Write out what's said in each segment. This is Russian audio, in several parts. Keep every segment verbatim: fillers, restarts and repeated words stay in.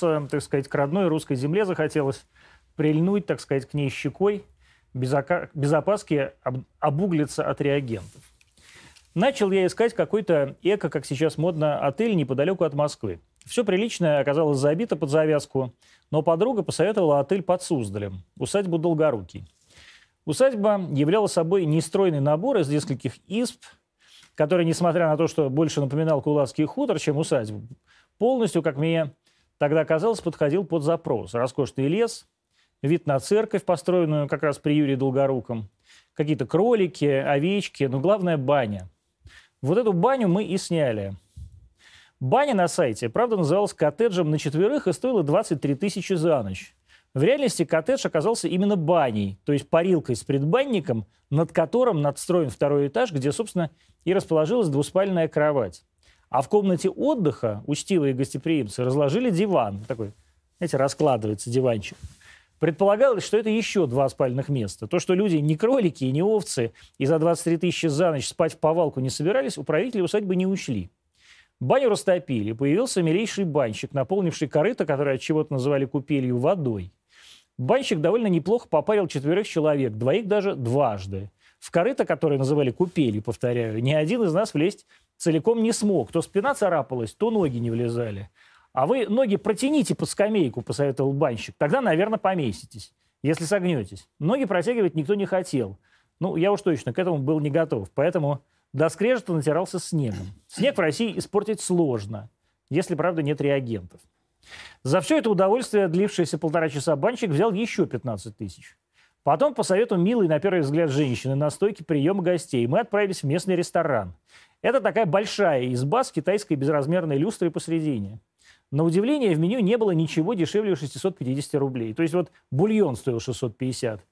так сказать, к родной русской земле захотелось прильнуть, так сказать, к ней щекой, без, ока... без опаски об... обуглиться от реагентов. Начал я искать какой-то эко, как сейчас модно, отель неподалеку от Москвы. Все приличное оказалось забито под завязку, но подруга посоветовала отель под Суздалем, усадьбу Долгорукий. Усадьба являла собой нестройный набор из нескольких изб, который, несмотря на то, что больше напоминал Кулацкий хутор, чем усадьбу, полностью, как мне тогда казалось, подходил под запрос. Роскошный лес, вид на церковь, построенную как раз при Юрии Долгоруком, какие-то кролики, овечки, но главное – баня. Вот эту баню мы и сняли. Баня на сайте, правда, называлась коттеджем на четверых и стоила двадцать три тысячи за ночь. В реальности коттедж оказался именно баней, то есть парилкой с предбанником, над которым надстроен второй этаж, где, собственно, и расположилась двуспальная кровать. А в комнате отдыха учтивые гостеприимцы разложили диван. Такой, знаете, раскладывается диванчик. Предполагалось, что это еще два спальных места. То, что люди не кролики и не овцы, и за двадцать три тысячи за ночь спать в повалку не собирались, управители усадьбы не учли. Баню растопили, появился милейший банщик, наполнивший корыто, которое от чего-то называли купелью, водой. Банщик довольно неплохо попарил четверых человек, двоих даже дважды. В корыто, которое называли купелью, повторяю, ни один из нас влезть целиком не смог. То спина царапалась, то ноги не влезали. А вы ноги протяните под скамейку, посоветовал банщик, тогда, наверное, поместитесь, если согнетесь. Ноги протягивать никто не хотел. Ну, я уж точно к этому был не готов, поэтому до скрежета натирался снегом. Снег в России испортить сложно, если, правда, нет реагентов. За все это удовольствие, длившееся полтора часа, банщик взял еще пятнадцать тысяч. Потом, по совету милой, на первый взгляд, женщины на стойке приема гостей, мы отправились в местный ресторан. Это такая большая изба с китайской безразмерной люстрой посредине. На удивление, в меню не было ничего дешевле шестисот пятидесяти рублей. То есть вот бульон стоил шестьсот пятьдесят,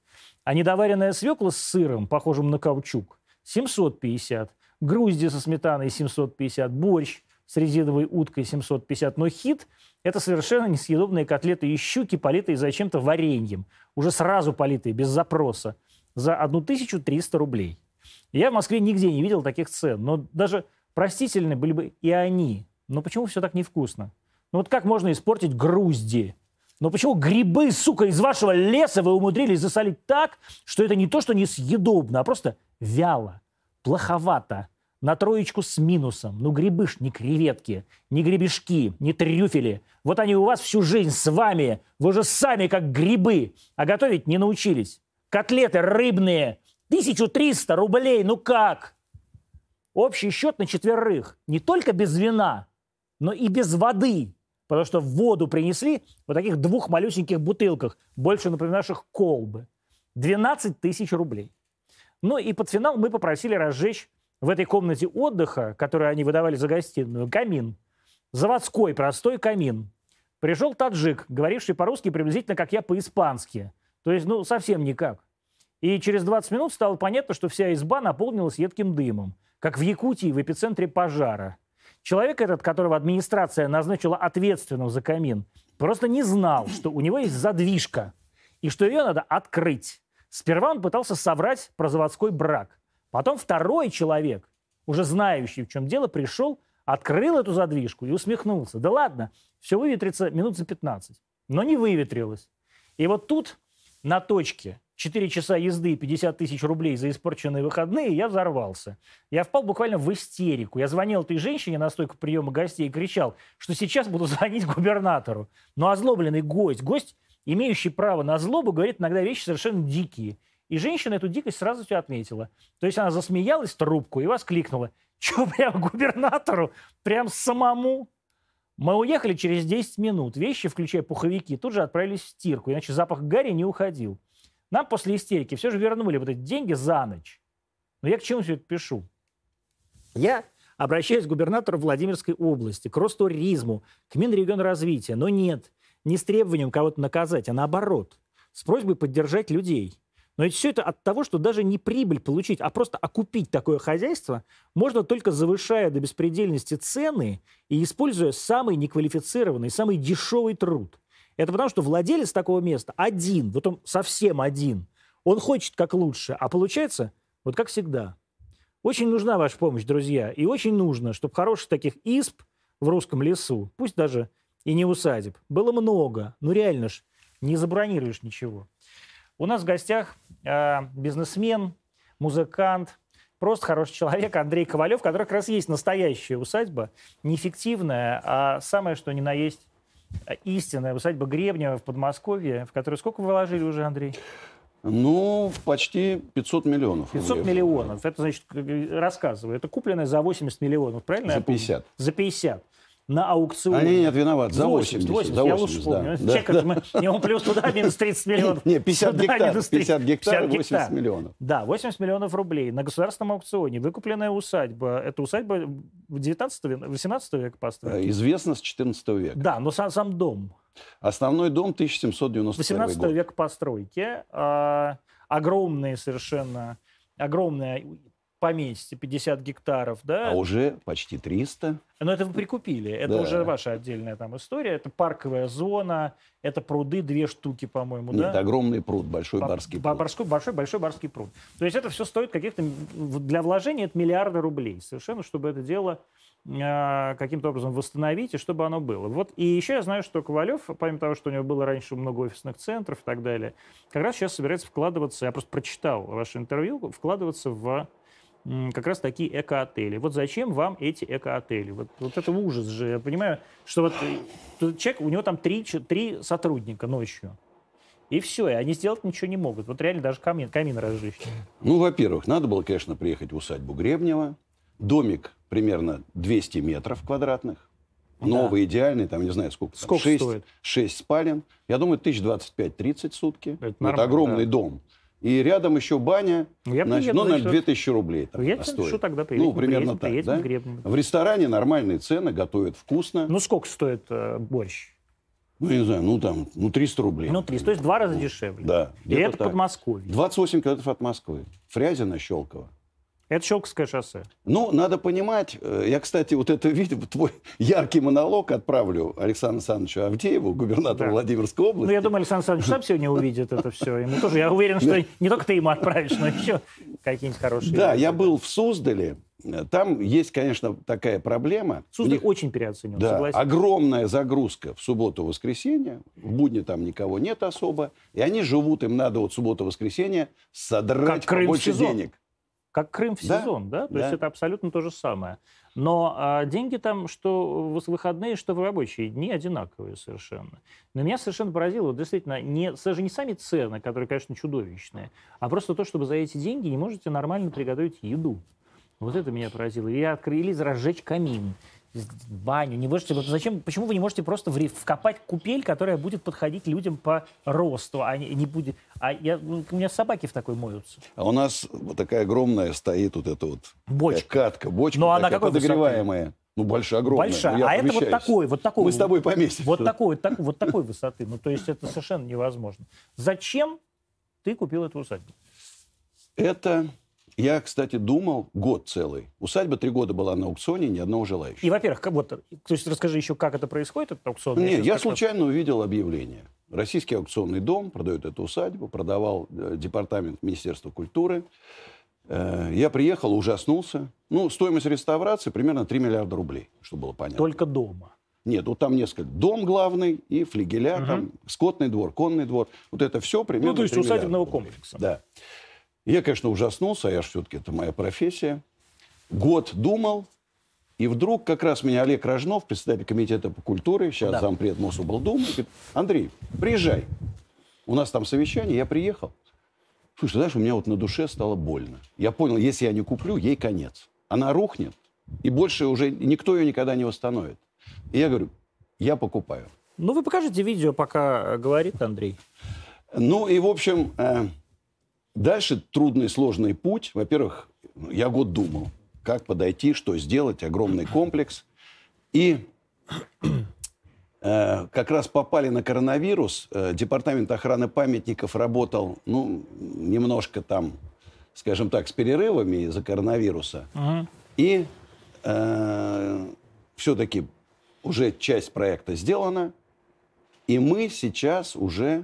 а недоваренная свекла с сыром, похожим на каучук, семьсот пятьдесят, грузди со сметаной семьсот пятьдесят, борщ с резиновой уткой семьсот пятьдесят. Но хит – это совершенно несъедобные котлеты и щуки, политые зачем-то вареньем. Уже сразу политые, без запроса. За тысячу триста рублей. Я в Москве нигде не видел таких цен. Но даже простительны были бы и они. Но почему все так невкусно? Ну вот как можно испортить грузди? Но почему грибы, сука, из вашего леса вы умудрились засолить так, что это не то, что несъедобно, а просто вяло, плоховато. На троечку с минусом. Ну, грибы ж не креветки, не гребешки, не трюфели. Вот они у вас всю жизнь с вами. Вы же сами как грибы. А готовить не научились. Котлеты рыбные. тысячу триста рублей. Ну как? Общий счет на четверых. Не только без вина, но и без воды. Потому что воду принесли в таких двух малюсеньких бутылках, больше напоминавших колбы. двенадцать тысяч рублей. Ну и под финал мы попросили разжечь в этой комнате отдыха, которую они выдавали за гостиную, камин. Заводской, простой камин. Пришел таджик, говоривший по-русски приблизительно, как я, по-испански. То есть, ну, совсем никак. И через двадцать минут стало понятно, что вся изба наполнилась едким дымом, как в Якутии в эпицентре пожара. Человек этот, которого администрация назначила ответственным за камин, просто не знал, что у него есть задвижка, и что ее надо открыть. Сперва он пытался соврать про заводской брак. Потом второй человек, уже знающий, в чем дело, пришел, открыл эту задвижку и усмехнулся. Да ладно, все выветрится минут за пятнадцать. Но не выветрилось. И вот тут, на точке, четыре часа езды и пятьдесят тысяч рублей за испорченные выходные, я взорвался. Я впал буквально в истерику. Я звонил этой женщине на стойку приема гостей и кричал, что сейчас буду звонить губернатору. Но озлобленный гость, гость, имеющий право на злобу, говорит иногда вещи совершенно дикие. И женщина эту дикость сразу все отметила. То есть она засмеялась в трубку и воскликнула. Че, прям губернатору? Прям самому? Мы уехали через десять минут. Вещи, включая пуховики, тут же отправились в стирку, иначе запах гари не уходил. Нам после истерики все же вернули вот эти деньги за ночь. Но я к чему все это пишу? Я обращаюсь к губернатору Владимирской области, к Ростуризму, к Минрегионразвития. Но нет, не с требованием кого-то наказать, а наоборот, с просьбой поддержать людей. Но ведь все это от того, что даже не прибыль получить, а просто окупить такое хозяйство можно только завышая до беспредельности цены и используя самый неквалифицированный, самый дешевый труд. Это потому, что владелец такого места один, вот он совсем один. Он хочет как лучше, а получается вот как всегда. Очень нужна ваша помощь, друзья, и очень нужно, чтобы хороших таких изб в русском лесу, пусть даже и не усадеб. Было много, но реально ж не забронируешь ничего. У нас в гостях э, бизнесмен, музыкант, просто хороший человек Андрей Ковалев, который как раз есть настоящая усадьба, не фиктивная, а самое что ни на есть истинная усадьба Гребнева в Подмосковье, в которую сколько вы вложили уже, Андрей? Ну, почти пятьсот миллионов. пятьсот миллионов. Да. Это, значит, рассказываю, это купленное за восемьдесят миллионов, правильно? За пятьдесят. За пятьдесят. На аукционе. Они нет, виноваты. За восемьдесят. Я лучше помню. Ему плюс туда минус тридцать миллионов. Нет, пятьдесят гектар, восемьдесят миллионов. Да, восемьдесят миллионов рублей на государственном аукционе. Выкупленная усадьба. Это усадьба восемнадцатого века построена. Известно с четырнадцатого века. Да, но сам дом. Основной дом тысяча семьсот девяносто первый год. восемнадцатого века постройки. Огромные совершенно, огромная поместье, пятьдесят гектаров, да? А уже почти триста. Но это вы прикупили, это да. Уже ваша отдельная там история, это парковая зона, это пруды, две штуки, по-моему, да? Это огромный пруд, большой Б барский пруд. Большой, большой, большой барский пруд. То есть это все стоит каких-то, для вложения это миллиарды рублей, совершенно, чтобы это дело э, каким-то образом восстановить и чтобы оно было. Вот. И еще я знаю, что Ковалев, помимо того, что у него было раньше много офисных центров и так далее, как раз сейчас собирается вкладываться, я просто прочитал ваше интервью, вкладываться в как раз такие эко-отели. Вот зачем вам эти эко-отели? Вот, вот это ужас же. Я понимаю, что вот человек, у него там три, три сотрудника ночью. И все, и они сделать ничего не могут. Вот реально даже камин, камин разжечь. Ну, во-первых, надо было, конечно, приехать в усадьбу Гребнева. Домик примерно двести метров квадратных. Да. Новый, идеальный, там, не знаю, сколько. Сколько там, шесть, стоит? шесть спален. Я думаю, тысяча двадцать пять — тридцать сутки. Это вот огромный, да, дом. И рядом еще баня, я значит, ну, на две тысячи рублей. Там я пишу, тогда приедем, ну, примерно приедем, так, приедем, да? В ресторане нормальные цены, готовят вкусно. Ну, сколько стоит э, борщ? Ну, я не знаю, ну, там, ну, триста рублей. Ну, триста, то есть два раза дешевле. Да. И это так. Подмосковье. двадцать восемь километров от Москвы. Фрязино, Щелково. Это Щелковское шоссе. Ну, надо понимать, я, кстати, вот это видел, твой яркий монолог отправлю Александру Александровичу Авдееву, губернатору, да, Владимирской области. Ну, я думаю, Александр Александрович сам сегодня увидит это все. Ему тоже, я уверен, что не только ты ему отправишь, но еще какие-нибудь хорошие. Да, я был в Суздале. Там есть, конечно, такая проблема. Суздаль очень переоценен, согласен. Огромная загрузка в субботу-воскресенье. В будни там никого нет особо. И они живут, им надо вот субботу-воскресенье содрать побольше денег. Как Крым в сезон, да? да? То да. есть это абсолютно то же самое. Но а, деньги там, что в выходные, что в рабочие дни, одинаковые совершенно. Но меня совершенно поразило, вот, действительно, не, даже не сами цены, которые, конечно, чудовищные, а просто то, что вы за эти деньги не можете нормально приготовить еду. Вот это меня поразило. И открыли разжечь камин, баню. Не можете, вот зачем, почему вы не можете просто в, вкопать купель, которая будет подходить людям по росту, а не, не будет... А я, у меня собаки в такой моются. А у нас вот такая огромная стоит вот эта вот... Бочка. Катка, бочка. Но она какой подогреваемая. Высоты? Ну, большая, огромная. Большая. Ну, а это вот такой, вот такой. Мы с тобой поместимся. Вот такой, так, вот такой высоты. Ну, то есть это совершенно невозможно. Зачем ты купил эту усадьбу? Это... Я, кстати, думал год целый. Усадьба три года была на аукционе, ни одного желающего. И, во-первых, вот, то есть расскажи еще, как это происходит, этот аукцион? Нет, я, я случайно увидел объявление. Российский аукционный дом продает эту усадьбу, продавал департамент Министерства культуры. Я приехал, ужаснулся. Ну, стоимость реставрации примерно три миллиарда рублей, чтобы было понятно. Только дома? Нет, вот там несколько. Дом главный и флигеля, угу. Там скотный двор, конный двор. Вот это все примерно. Ну, то есть усадебного комплекса. Да. Я, конечно, ужаснулся, я же все-таки, это моя профессия. Год думал, и вдруг как раз меня Олег Рожнов, председатель комитета по культуре, сейчас да. зампред Мособлдумы, говорит: Андрей, приезжай. У нас там совещание, я приехал. Слушай, знаешь, у меня вот на душе стало больно. Я понял, если я не куплю, ей конец. Она рухнет, и больше уже никто ее никогда не восстановит. И я говорю, я покупаю. Ну, вы покажите видео, пока говорит Андрей. Ну, и, в общем... Дальше трудный, сложный путь. Во-первых, я год думал, как подойти, что сделать, огромный комплекс. И э, как раз попали на коронавирус. Департамент охраны памятников работал, ну, немножко там, скажем так, с перерывами из-за коронавируса. Угу. И э, все-таки уже часть проекта сделана. И мы сейчас уже...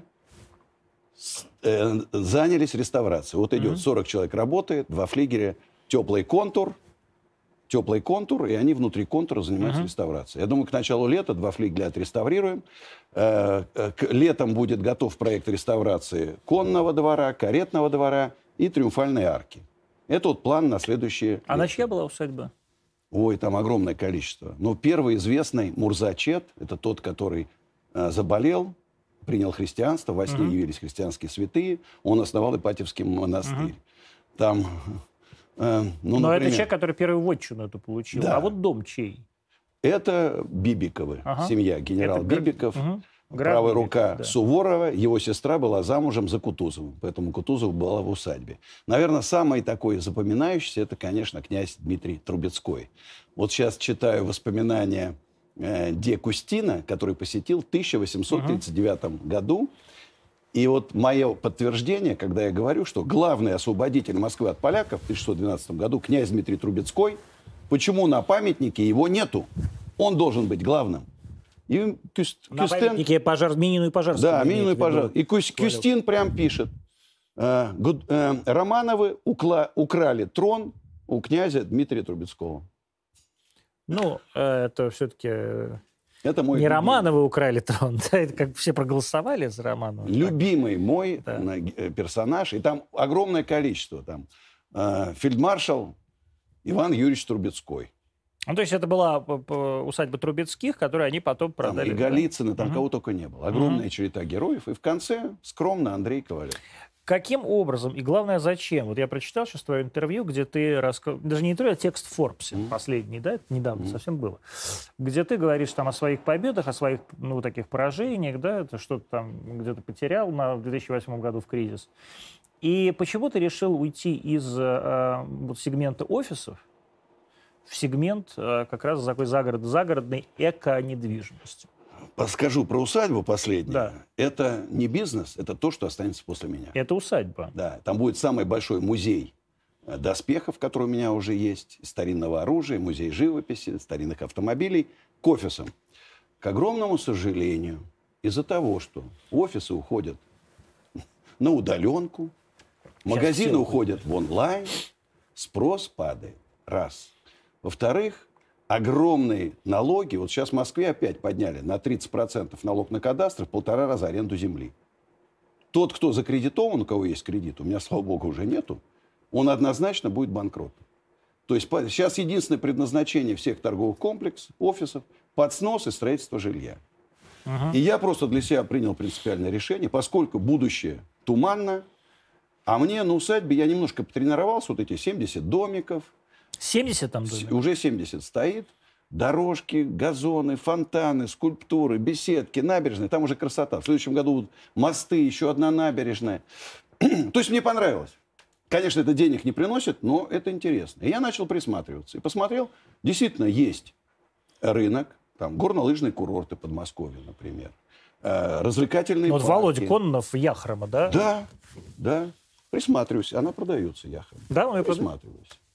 занялись реставрацией. Вот идет сорок человек работает, два флигеля, теплый контур, теплый контур, и они внутри контура занимаются uh-huh. реставрацией. Я думаю, к началу лета два флигеля отреставрируем. Летом будет готов проект реставрации конного двора, каретного двора и триумфальной арки. Это вот план на следующие... А на чья была усадьба? Ой, там огромное количество. Но первый известный Мурзачет, это тот, который заболел, принял христианство, во сне uh-huh. явились христианские святые, он основал Ипатьевский монастырь. Uh-huh. Там... Ну, но например, это человек, который первую вотчину эту получил. Да. А вот дом чей? Это Бибиковы, ага. семья. Генерал это... Бибиков, угу. правая Бибиков, рука да. Суворова. Его сестра была замужем за Кутузовым. Поэтому Кутузов была в усадьбе. Наверное, самый такой запоминающийся, это, конечно, князь Дмитрий Трубецкой. Вот сейчас читаю воспоминания э, де Кустина, который посетил в тысяча восемьсот тридцать девятом угу. году. И вот мое подтверждение, когда я говорю, что главный освободитель Москвы от поляков в тысяча шестьсот двенадцатом году, князь Дмитрий Трубецкой, почему на памятнике его нету? Он должен быть главным. И Кюст... На Кюстен... памятнике пожар... Минину и Пожарскому. Да, Минину и Пожарскому. И Кю... Кюстин прям пишет. Романовы укла... украли трон у князя Дмитрия Трубецкого. Ну, это все-таки... Это мой не любимый. Романовы украли трон, да, это как все проголосовали за Романова. Любимый так. мой да. персонаж, и там огромное количество. Там, э, фельдмаршал Иван Юрьевич Трубецкой. Ну, то есть это была усадьба Трубецких, которую они потом продали. Там и Голицына, да? там угу. кого только не было. Огромная угу. череда героев, и в конце скромно Андрей Ковалев. Каким образом и, главное, зачем? Вот я прочитал сейчас твое интервью, где ты рассказывал, даже не интервью, а текст Forbes mm-hmm. последний, да, это недавно mm-hmm. совсем было, где ты говоришь там о своих победах, о своих, ну, таких поражениях, да, это что-то там где-то потерял на, в две тысячи восьмом году в кризис. И почему ты решил уйти из э, вот, сегмента офисов в сегмент э, как раз такой загород, загородной эко-недвижимости? Скажу про усадьбу последнюю. Да. Это не бизнес, это то, что останется после меня. Это усадьба. Да, там будет самый большой музей доспехов, который у меня уже есть, старинного оружия, музей живописи, старинных автомобилей, к офисам. К огромному сожалению, из-за того, что офисы уходят на удаленку, сейчас магазины уходят в онлайн, спрос падает. Раз. Во-вторых, огромные налоги. Вот сейчас в Москве опять подняли на тридцать процентов налог на кадастр, в полтора раза аренду земли. Тот, кто закредитован, у кого есть кредит, у меня, слава богу, уже нету, он однозначно будет банкротом. То есть сейчас единственное предназначение всех торговых комплексов, офисов, под снос и строительство жилья. Ага. И я просто для себя принял принципиальное решение, поскольку будущее туманно, а мне на усадьбе я немножко потренировался, вот эти семьдесят домиков, семьдесят там домиков? Уже семьдесят стоит. Дорожки, газоны, фонтаны, скульптуры, беседки, набережные. Там уже красота. В следующем году будут мосты, еще одна набережная. То есть мне понравилось. Конечно, это денег не приносит, но это интересно. И я начал присматриваться. И посмотрел, действительно, есть рынок. Там горнолыжные курорты Подмосковья, например. Развлекательные парки. Вот Володя Кононов, Яхрома, да? Да, да. Присматриваюсь. Она продается, Яхрома. Да, он ее продает.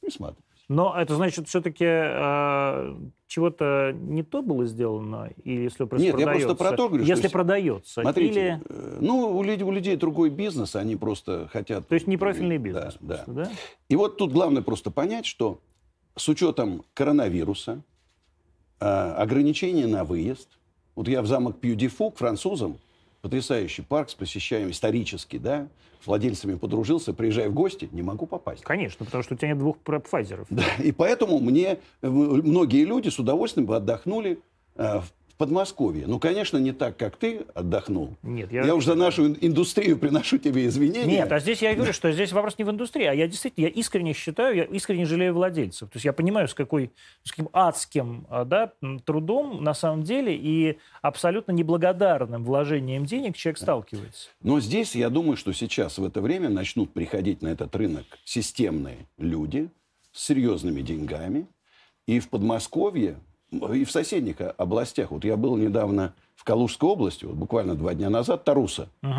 Присматриваюсь. Но это значит, все-таки э, чего-то не то было сделано? Или если просто Нет, продается, я просто про то говорю. Если продается. Смотрите, или... э, ну, у, у людей другой бизнес, они просто хотят... То есть непрофильный бизнес. Да, просто, да. Да? И вот тут главное просто понять, что с учетом коронавируса, э, ограничения на выезд... Вот я в замок Пью-ди-Фу к французам, потрясающий парк, с посещаем исторический, да, с владельцами подружился, приезжая в гости, не могу попасть. Конечно, потому что у тебя нет двух пфайзеров. Да, и поэтому мне многие люди с удовольствием бы отдохнули э, в Подмосковье. Ну, конечно, не так, как ты отдохнул. Нет, я... я уж за нашу индустрию приношу тебе извинения. Нет, а здесь я говорю, что здесь вопрос не в индустрии, а я действительно, я искренне считаю, я искренне жалею владельцев. То есть я понимаю, с, какой, с каким адским, да, трудом на самом деле и абсолютно неблагодарным вложением денег человек сталкивается. Но здесь, я думаю, что сейчас в это время начнут приходить на этот рынок системные люди с серьезными деньгами. И в Подмосковье, и в соседних областях. Вот я был недавно в Калужской области, вот буквально два дня назад, Таруса. Угу.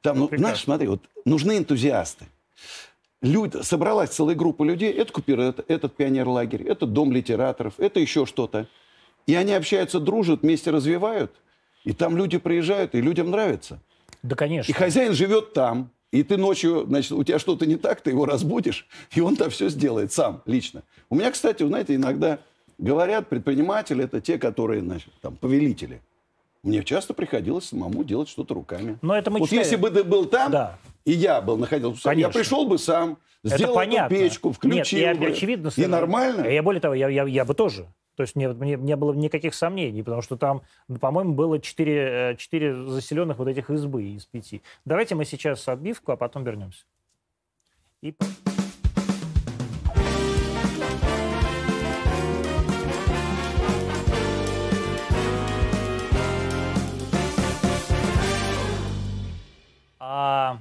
Там, ну, знаешь, смотри, вот нужны энтузиасты. Люди, собралась целая группа людей. Это купили этот, этот пионерлагерь, это дом литераторов, это еще что-то. И они общаются, дружат, вместе развивают. И там люди приезжают, и людям нравится. Да, конечно. И хозяин живет там. И ты ночью, значит, у тебя что-то не так, ты его разбудишь, и он там все сделает сам, лично. У меня, кстати, вы знаете, иногда говорят, предприниматели – это те, которые, значит, там, повелители. Мне часто приходилось самому делать что-то руками. Но это мы вот читали. Если бы ты был там, да. и я был находился сам, я пришел бы сам, сделал эту печку, включил Нет, я, бы. Очевидно, и нормально. Я более того, я, я, я бы тоже. То есть мне, мне не было никаких сомнений, потому что там, ну, по-моему, было четыре заселенных вот этих избы из пяти. Давайте мы сейчас отбивку, а потом вернемся. И... А,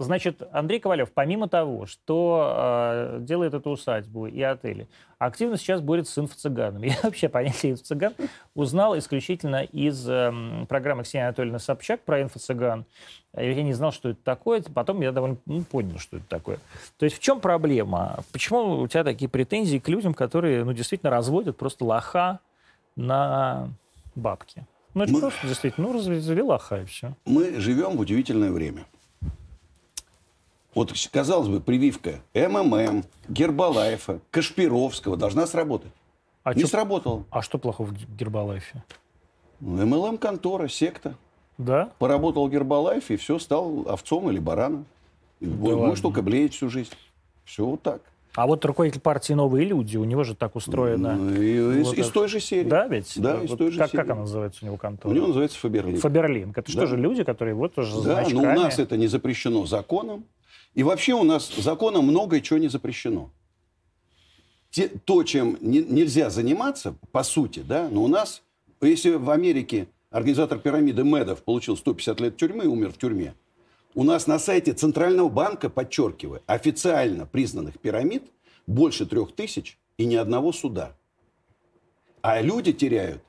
значит, Андрей Ковалев, помимо того, что а, делает эту усадьбу и отели, активно сейчас борется с инфо-цыганами. Я вообще понятие инфо-цыган узнал исключительно из э, программы Ксении Анатольевны Собчак про инфо-цыган. Я не знал, что это такое. Потом я довольно ну, понял, что это такое. То есть в чем проблема? Почему у тебя такие претензии к людям, которые ну, действительно разводят просто лоха на бабки? Ну, это мы, просто действительно, ну, развели лоха и все. Мы живем в удивительное время. Вот, казалось бы, прививка эм эм эм, Гербалайфа, Кашпировского должна сработать. А не чё, сработало. А что плохого в Гербалайфе? Ну, эм эм эм-контора, секта. Да? Поработал Гербалайф, и все, стал овцом или бараном. Да Будешь только блеять всю жизнь. Все вот так. А вот руководитель партии «Новые люди», у него же так устроено... Ну, и, вот из, из той же серии. Да, ведь? Да, вот из той же как, серии. Как она называется у него контора? У него называется Фаберлин. Фаберлин. Это да. Что же люди, которые вот тоже да, значками... Да, но у нас это не запрещено законом. И вообще у нас законом многое чего не запрещено. Те, то, чем не, нельзя заниматься, по сути, да, но у нас... Если в Америке организатор пирамиды Медов получил сто пятьдесят лет тюрьмы и умер в тюрьме, у нас на сайте Центрального банка, подчеркиваю, официально признанных пирамид больше трех тысяч и ни одного суда. А люди теряют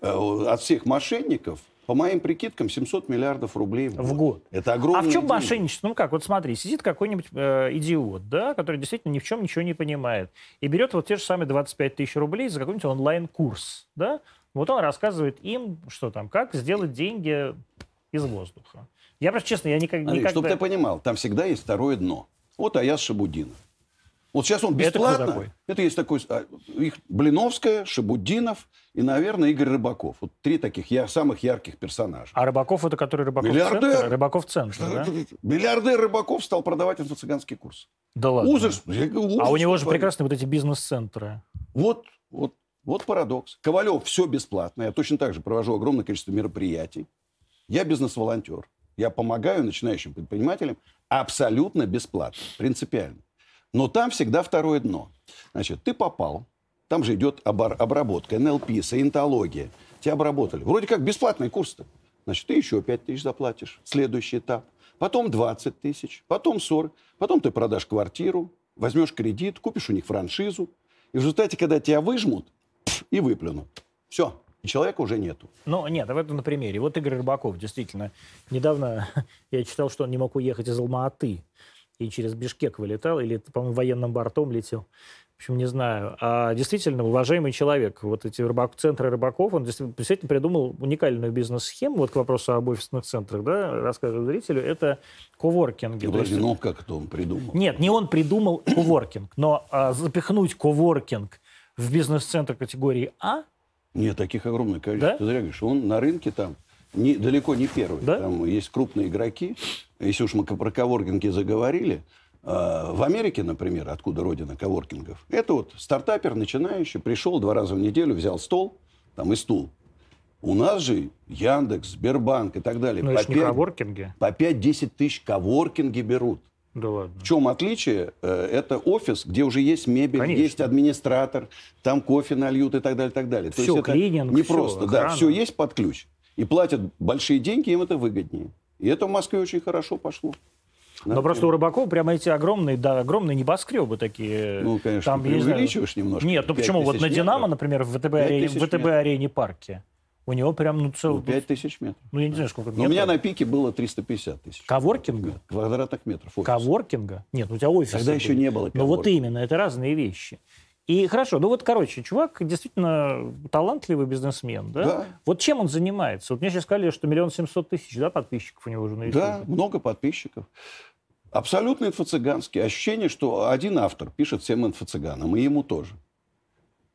э, от всех мошенников, по моим прикидкам, семьсот миллиардов рублей в год. В год. Это огромное. А в чем деньги. Мошенничество? Ну как, вот смотри, сидит какой-нибудь э, идиот, да, который действительно ни в чем ничего не понимает, и берет вот те же самые двадцать пять тысяч рублей за какой-нибудь онлайн-курс, да? Вот он рассказывает им, что там, как сделать деньги из воздуха. Я просто честно, я никак, Андрей, никогда... чтобы ты понимал, там всегда есть второе дно. Вот Аяз Шабудинов. Вот сейчас он бесплатно... Это кто такой? Это есть такой... Их Блиновская, Шабудинов и, наверное, Игорь Рыбаков. Вот три таких я, самых ярких персонажа. А Рыбаков это который Рыбаков-центр? Миллиардер... Рыбаков-центр, да? Миллиардер Рыбаков стал продавать инфо-цыганский курс. Да ладно? Узыш... А у него же прекрасные вот эти бизнес-центры. Вот, вот, вот парадокс. Ковалев все бесплатно. Я точно так же провожу огромное количество мероприятий. Я бизнес-волонтер. Я помогаю начинающим предпринимателям абсолютно бесплатно, принципиально. Но там всегда второе дно. Значит, ты попал, там же идет обработка, эн эл пи, саентология. Тебя обработали. Вроде как бесплатный курс-то. Значит, ты еще пять тысяч заплатишь. Следующий этап. Потом двадцать тысяч, потом сорок. Потом ты продашь квартиру, возьмешь кредит, купишь у них франшизу. И в результате, когда тебя выжмут и выплюнут, все. И человека уже нету. Ну, нет, а в этом на примере. Вот Игорь Рыбаков, действительно, недавно я читал, что он не мог уехать из Алма-Аты и через Бишкек вылетал, или, по-моему, военным бортом летел. В общем, не знаю. А действительно, уважаемый человек, вот эти рыбак... центры рыбаков, он действительно придумал уникальную бизнес-схему, вот к вопросу об офисных центрах, да, расскажу зрителю, это коворкинги. Ну, подожди, ну, как это он придумал? Нет, не он придумал коворкинг, но а, запихнуть коворкинг в бизнес-центр категории А. Нет, таких огромное количество. Да? Ты зря говоришь, он на рынке там не, далеко не первый. Да? Там есть крупные игроки. Если уж мы про коворкинги заговорили, э, в Америке, например, откуда родина коворкингов, это вот стартапер начинающий, пришел два раза в неделю, взял стол там, и стул. У нас же Яндекс, Сбербанк и так далее. Но по это не коворкинги. По пять-десять тысяч коворкинги берут. Да ладно. В чем отличие? Это офис, где уже есть мебель, Конечно. Есть администратор, там кофе нальют и так далее, и так далее. Все, То есть клининг, не все, просто, охрана. Да, все есть под ключ. И платят большие деньги, им это выгоднее. И это в Москве очень хорошо пошло. Но да, просто у Рыбакова прямо эти огромные, да, огромные небоскребы такие. Ну, конечно, там, преувеличиваешь не немножко. Нет, ну почему? Вот на «Динамо», нет, например, в ВТБ-арене, в ВТБ-арене-парке. У него прям, ну, целый... Ну, пять тысяч метров. Ну, я не знаю, сколько метров. У меня на пике было триста пятьдесят тысяч. Коворкинга? Квадратных метров. Офис. Коворкинга? Нет, у тебя офис. Тогда еще не было коворкинга. Но вот именно, это разные вещи. И хорошо, ну вот, короче, чувак действительно талантливый бизнесмен, да? Да. Вот чем он занимается? Вот мне сейчас сказали, что миллион семьсот тысяч, да, подписчиков у него уже на YouTube. Да, много подписчиков. Абсолютно инфо-цыганский. Ощущение, что один автор пишет всем инфо-цыганам, и ему тоже.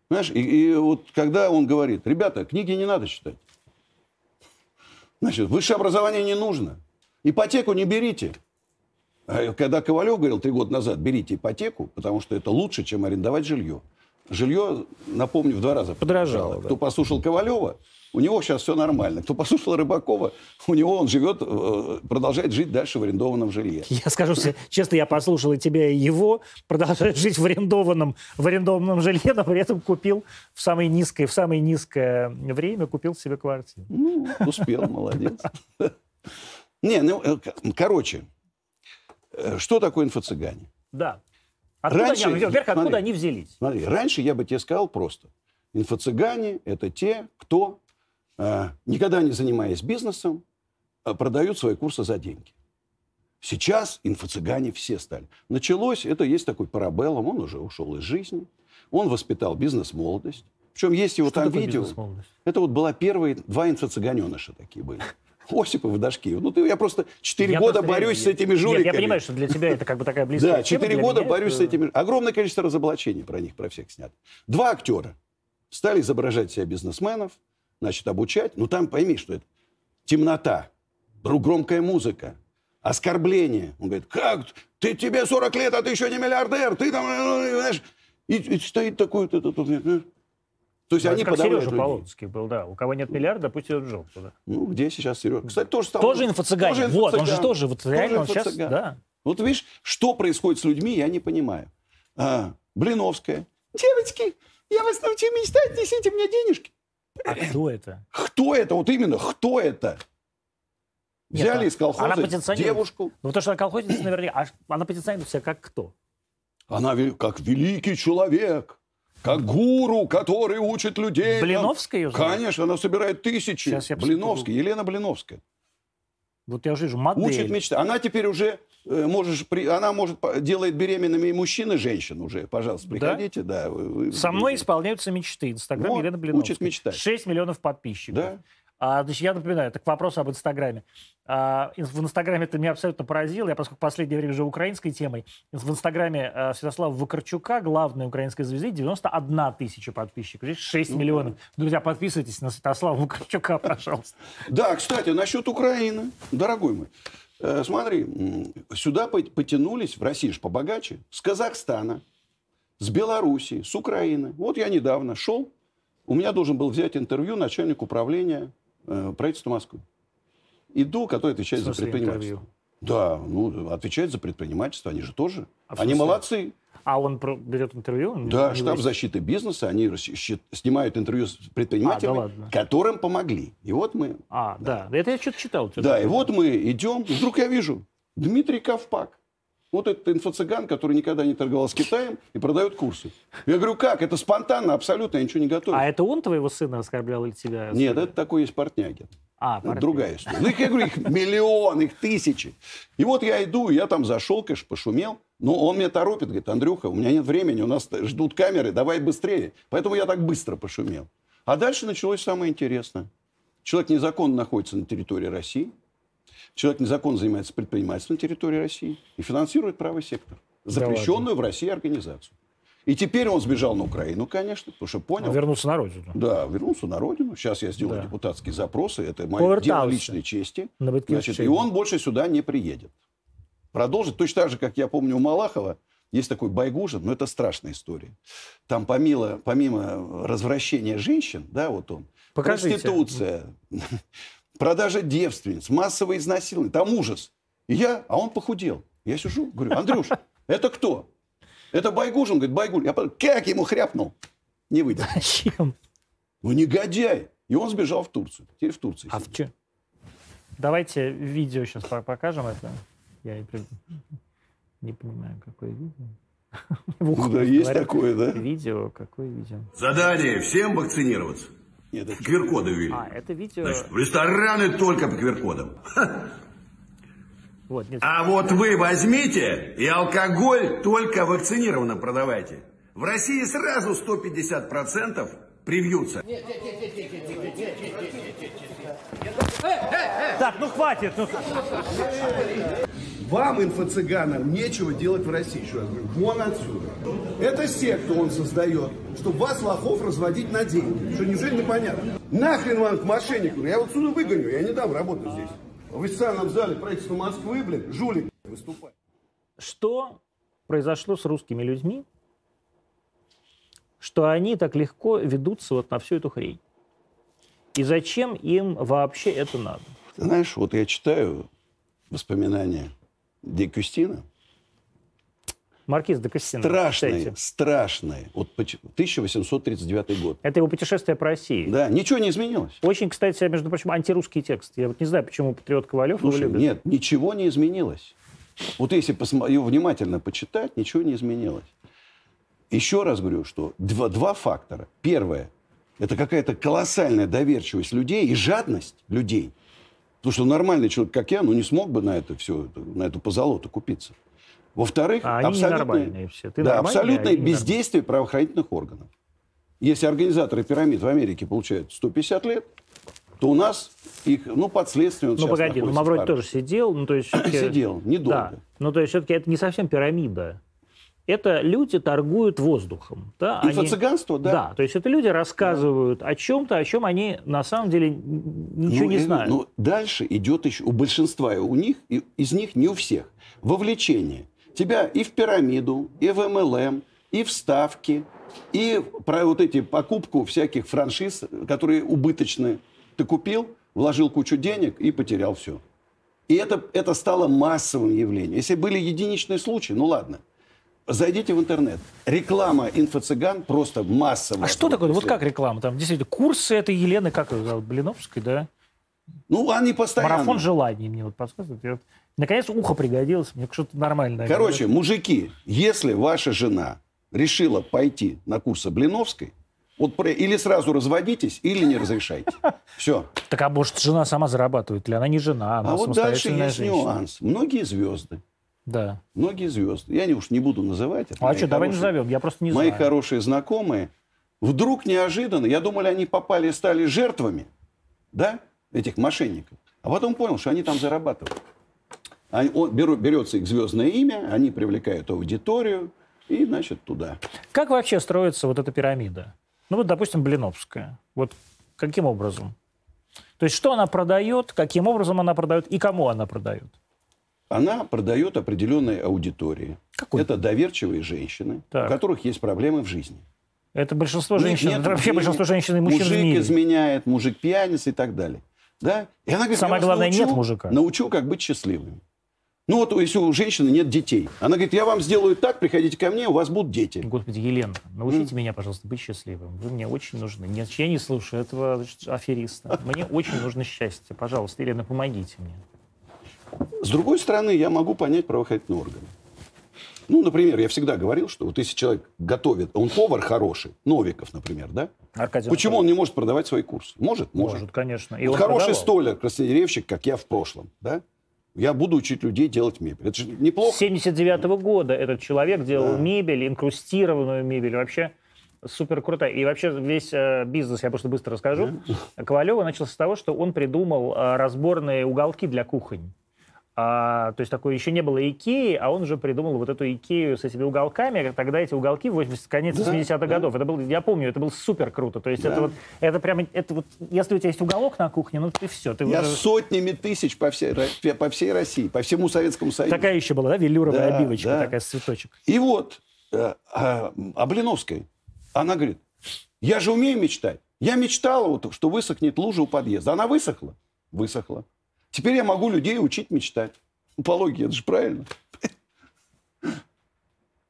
Знаешь, и, и вот когда он говорит, ребята, книги не надо читать. Значит, высшее образование не нужно. Ипотеку не берите. А когда Ковалев говорил три года назад, берите ипотеку, потому что это лучше, чем арендовать жилье. Жилье, напомню, в два раза подорожало. Да. Кто послушал Ковалева, у него сейчас все нормально. Кто послушал Рыбакова, у него он живет, продолжает жить дальше в арендованном жилье. Я скажу честно, я послушал и тебя, и его, продолжает жить в арендованном, в арендованном жилье, но при этом купил в самое низкое, в самое низкое время купил себе квартиру. Ну, успел, молодец. Не, ну, короче, что такое инфо-цыгане? Да. Откуда, раньше, они, вверх, откуда смотри, они взялись? Смотри, раньше я бы тебе сказал просто. Инфо-цыгане – это те, кто, э, никогда не занимаясь бизнесом, продают свои курсы за деньги. Сейчас инфо-цыгане все стали. Началось, это есть такой Парабеллум, он уже ушел из жизни. Он воспитал бизнес-молодость. Причем есть его что там видео. Это вот была первые два инфо-цыганеныша такие были. Осипов и Дашкиев. Ну, ты, я просто четыре года просто борюсь я, с этими жуликами. Нет, я понимаю, что для тебя это как бы такая близкая тема. Да, четыре года борюсь это... с этими жуликами. Огромное количество разоблачений про них, про всех снято. Два актера стали изображать себя бизнесменов, значит, обучать. Ну, там пойми, что это темнота, громкая музыка, оскорбление. Он говорит, как? Ты, тебе сорок лет, а ты еще не миллиардер. Ты там, знаешь... И, и стоит такой... Ты, ты, ты, ты. То есть ну, они как Сережа Полоцкий был, да. У кого нет миллиарда, пусть идет в жопу. Да. Ну, где сейчас Сережа? Кстати, тоже стал... Тоже инфо-цыгане. Вот, он же тоже, вот реально он сейчас... Да. Вот видишь, что происходит с людьми, я не понимаю. А, Блиновская. Девочки, я вас научу мечтать, несите мне денежки. А кто это? Кто это? Вот именно, кто это? Взяли нет, из колхоза она потенционирует... девушку. Ну, потому что она колхозница, наверняка. Она потенционирует себя как кто? Она как великий человек. Как гуру, который учит людей. Блиновская ее знает? Конечно, она собирает тысячи. Блиновская, Елена Блиновская. Вот я уже вижу, модель. Учит мечта. Она теперь уже, э, можешь, при, она может, делает беременными и мужчин, и женщин уже. Пожалуйста, приходите. Да? Да, вы, вы, со мной вы... исполняются мечты. Инстаграм вот, Елена Блиновская. Учит мечтать. шесть миллионов подписчиков. Да? А, значит, я напоминаю, это к вопросу об Инстаграме. А, в Инстаграме это меня абсолютно поразило. Я, поскольку в последнее время живу украинской темой, в Инстаграме а, Святослава Вакарчука, главной украинской звезды, девяносто одна тысяча подписчиков. Здесь шесть миллионов. Друзья, подписывайтесь на Святослава Вакарчука, пожалуйста. Да, кстати, насчет Украины, дорогой мой. Смотри, сюда потянулись, в России же побогаче, с Казахстана, с Белоруссии, с Украины. Вот я недавно шел, у меня должен был взять интервью начальник управления правительство Москвы. Иду, который отвечает за предпринимательство. Интервью. Да, ну, отвечает за предпринимательство, они же тоже. А они молодцы. А он берет интервью? Он да, штаб выйдет. Защиты бизнеса, они снимают интервью с предпринимателями, а, да которым помогли. И вот мы... А, да, да. Это я что-то читал. Что-то да, и вот мы идем, и вдруг я вижу Дмитрий Ковпак. Вот этот инфо-цыган, который никогда не торговал с Китаем и продает курсы. Я говорю, как? Это спонтанно, абсолютно, я ничего не готовил. А это он твоего сына оскорблял или тебя? Оскорблял? Нет, это такой есть Портнягин. А, это другая история. Ну, я говорю, их миллион, их тысячи. И вот я иду, я там зашел, конечно, пошумел. Но он меня торопит, говорит, Андрюха, у меня нет времени, у нас ждут камеры, давай быстрее. Поэтому я так быстро пошумел. А дальше началось самое интересное. Человек незаконно находится на территории России. Человек незаконно занимается предпринимательством на территории России и финансирует правый сектор, запрещенную да в России организацию. И теперь он сбежал на Украину, конечно, потому что понял... Он вернулся на родину. Да, вернулся на родину. Сейчас я сделаю да депутатские запросы, это мое дело личной чести. Значит, и он больше сюда не приедет. Продолжит. Точно так же, как я помню у Малахова, есть такой Байгужин, но это страшная история. Там помимо, помимо развращения женщин, да, вот он, покажите. Проституция... Продажа девственниц, массовое изнасилование. Там ужас. И я, а он похудел. Я сижу, говорю, Андрюш, это кто? Это Байгужин? Говорит, Байгуль. Я подумал, как ему хряпнул? Не выйдет. Зачем? Ну, негодяй. И он сбежал в Турцию. Теперь в Турции. А в чем? Давайте видео сейчас покажем это. Я не понимаю, какое видео. Ну, да, есть такое, да? Видео, какое видео? Задание всем вакцинироваться. Нет, это... Квир-коды ввели. А, это видео... Значит, в рестораны только по квир-кодам. Вот, а вот вы возьмите и алкоголь только вакцинированно продавайте. В России сразу сто пятьдесят процентов привьются. Нет, нет, нет, нет, нет, нет, нет, нет, нет, нет, нет. Так, ну хватит. Ну... Вам, инфо-цыганам, нечего делать в России. Еще раз говорю, вон отсюда. Это секту он создает, чтобы вас, лохов, разводить на деньги. Что, неужели непонятно? Нахрен вам мошенников? Я вот отсюда выгоню, я не дам работу здесь. В официальном зале правительства Москвы, блин, жулик выступает. Что произошло с русскими людьми, что они так легко ведутся вот на всю эту хрень? И зачем им вообще это надо? Ты знаешь, вот я читаю воспоминания де Кюстина. Маркиз де Кюстина. Страшные, кстати. страшные. Вот тысяча восемьсот тридцать девятый год. Это его «Путешествие по России». Да, ничего не изменилось. Очень, кстати, между прочим, антирусский текст. Я вот не знаю, почему патриот Ковалев его любит. Нет, ничего не изменилось. Вот если его внимательно почитать, ничего не изменилось. Еще раз говорю, что два, два фактора. Первое, это какая-то колоссальная доверчивость людей и жадность людей. Потому что нормальный человек, как я, ну не смог бы на это все, на эту позолоту купиться. Во-вторых, а абсолютное, да, абсолютное бездействие правоохранительных органов. Если организаторы пирамид в Америке получают сто пятьдесят лет, то у нас их, ну, под следствием... Ну, погоди, ну, Мавроди тоже сидел, ну, то есть... Сидел, недолго. Да. Ну, то есть, все-таки это не совсем пирамида. Это люди торгуют воздухом. Да? Инфо-цыганство, да. Да, то есть, это люди рассказывают да. о чем-то, о чем они, на самом деле, ничего ну, не знают. Ну, дальше идет еще у большинства, у них, и, из них не у всех, вовлечение. Тебя и в пирамиду, и в эм эл эм, и в ставки, и про вот эти покупку всяких франшиз, которые убыточны. Ты купил, вложил кучу денег и потерял все. И это, это стало массовым явлением. Если были единичные случаи, ну ладно. Зайдите в интернет. Реклама инфо-цыган просто массовая. А что такое? Вот как реклама? Там действительно курсы этой Елены, как ее зовут, Блиновской, да? Ну, они постоянно. Марафон желаний мне вот подсказывает. Вот, наконец, ухо пригодилось. Мне что-то нормальное. Короче, говорит. Мужики, если ваша жена решила пойти на курсы Блиновской, вот или сразу разводитесь, или не разрешайте. Все. Так, а может, жена сама зарабатывает? Или она не жена, она самостоятельная женщина? А вот дальше есть нюанс. Многие звезды. Да. Многие звезды. Я не, уж не буду называть. Это а что, хорошие, давай назовем, я просто не мои знаю. Мои хорошие знакомые вдруг неожиданно, я думал, они попали, стали жертвами, да, этих мошенников. А потом понял, что они там зарабатывают. Они, он, беру, берется их звездное имя, они привлекают аудиторию и, значит, туда. Как вообще строится вот эта пирамида? Ну вот, допустим, Блиновская. Вот каким образом? То есть что она продает, каким образом она продает и кому она продает? Она продает определенной аудитории. Какой? Это доверчивые женщины, так. у которых есть проблемы в жизни. Это большинство женщин, нет, это вообще нет, большинство женщин и мужчин в мире. Мужик изменяет, мужик пьяница и так далее. Да? И она говорит, самое главное, научу, нет мужика. Научу, как быть счастливым. Ну вот, если у женщины нет детей. Она говорит, я вам сделаю так, приходите ко мне, у вас будут дети. Господи, Елена, научите mm. меня, пожалуйста, быть счастливым. Вы мне очень нужны. Нет, я не слушаю этого афериста. Мне очень нужно счастье. Пожалуйста, Елена, помогите мне. С другой стороны, я могу понять правоохранительные органы. Ну, например, я всегда говорил, что вот если человек готовит, он повар хороший, Новиков, например, да? Аркадий Почему Аркадий. он не может продавать свои курсы? Может? Может, может конечно. И вот он хороший продавал. Столер, краснодеревщик, как я в прошлом, да? Я буду учить людей делать мебель. Это же неплохо. С семьдесят девятого года этот человек делал да. мебель, инкрустированную мебель. Вообще супер круто. И вообще весь э, бизнес, я просто быстро расскажу, да. Ковалева начался с того, что он придумал э, разборные уголки для кухонь. А, то есть такое еще не было Икеи, а он уже придумал вот эту Икею с этими уголками. Тогда эти уголки в конец да, семидесятых да. годов. Это был, я помню, это было супер круто. То есть да. это вот, это прямо, это вот, если у тебя есть уголок на кухне, ну ты все. Ты я уже... сотнями тысяч по всей, по всей России, по всему Советскому Союзу. Такая еще была, да, велюровая да, обивочка, да. такая с цветочек. И вот а, а, а Блиновская, она говорит, я же умею мечтать. Я мечтала, вот, что высохнет лужа у подъезда. Она высохла? Высохла. Теперь я могу людей учить мечтать. По логике, это же правильно.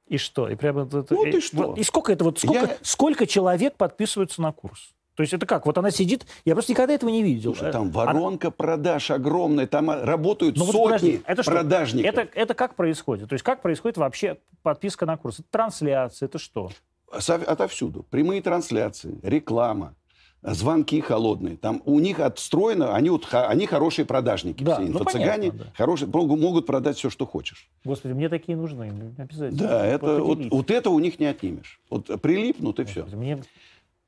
И что? И прямо это, ну, и, ты что? И сколько это вот сколько, я... сколько человек подписываются на курс? То есть это как? Вот она сидит, я просто никогда этого не видел. Слушай, там воронка она... продаж огромная, там работают ну, вот сотни это продажников. Это, это как происходит? То есть как происходит вообще подписка на курс? Это трансляции, это что? Отовсюду. Прямые трансляции, реклама. звонкие, холодные. Там у них отстроено, они, вот, они хорошие продажники. Да, все инфо-цыгане, ну, хорошие, могут продать все, что хочешь. Господи, мне такие нужны, обязательно. Да, это, вот, вот это у них не отнимешь. Вот прилипнут и Господи, все. Мне...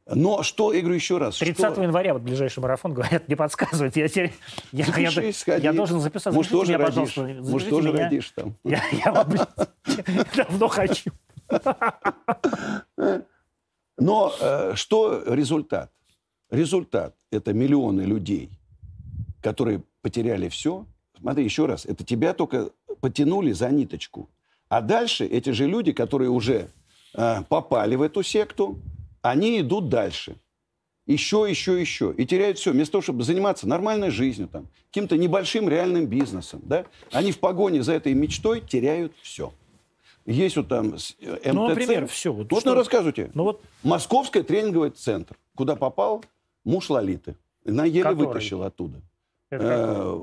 Но что, я говорю еще раз... тридцатого января, вот ближайший марафон, говорят, не подсказывать. Я, теперь, я, я, я должен записаться. Может, тоже родишь. Может, тоже родишь там. Я, я, я давно хочу. Но э, что результат? Результат – это миллионы людей, которые потеряли все. Смотри, еще раз, это тебя только потянули за ниточку. А дальше эти же люди, которые уже э, попали в эту секту, они идут дальше. Еще, еще, еще. И теряют все. Вместо того, чтобы заниматься нормальной жизнью, там, каким-то небольшим реальным бизнесом, да, они в погоне за этой мечтой теряют все. Есть вот там МТЦ. Ну, например, все. Вот можно рассказывать тебе? Ну, вот... Московский тренинговый центр. Куда попал муж Лолиты. Она еле Который? вытащила оттуда. Э,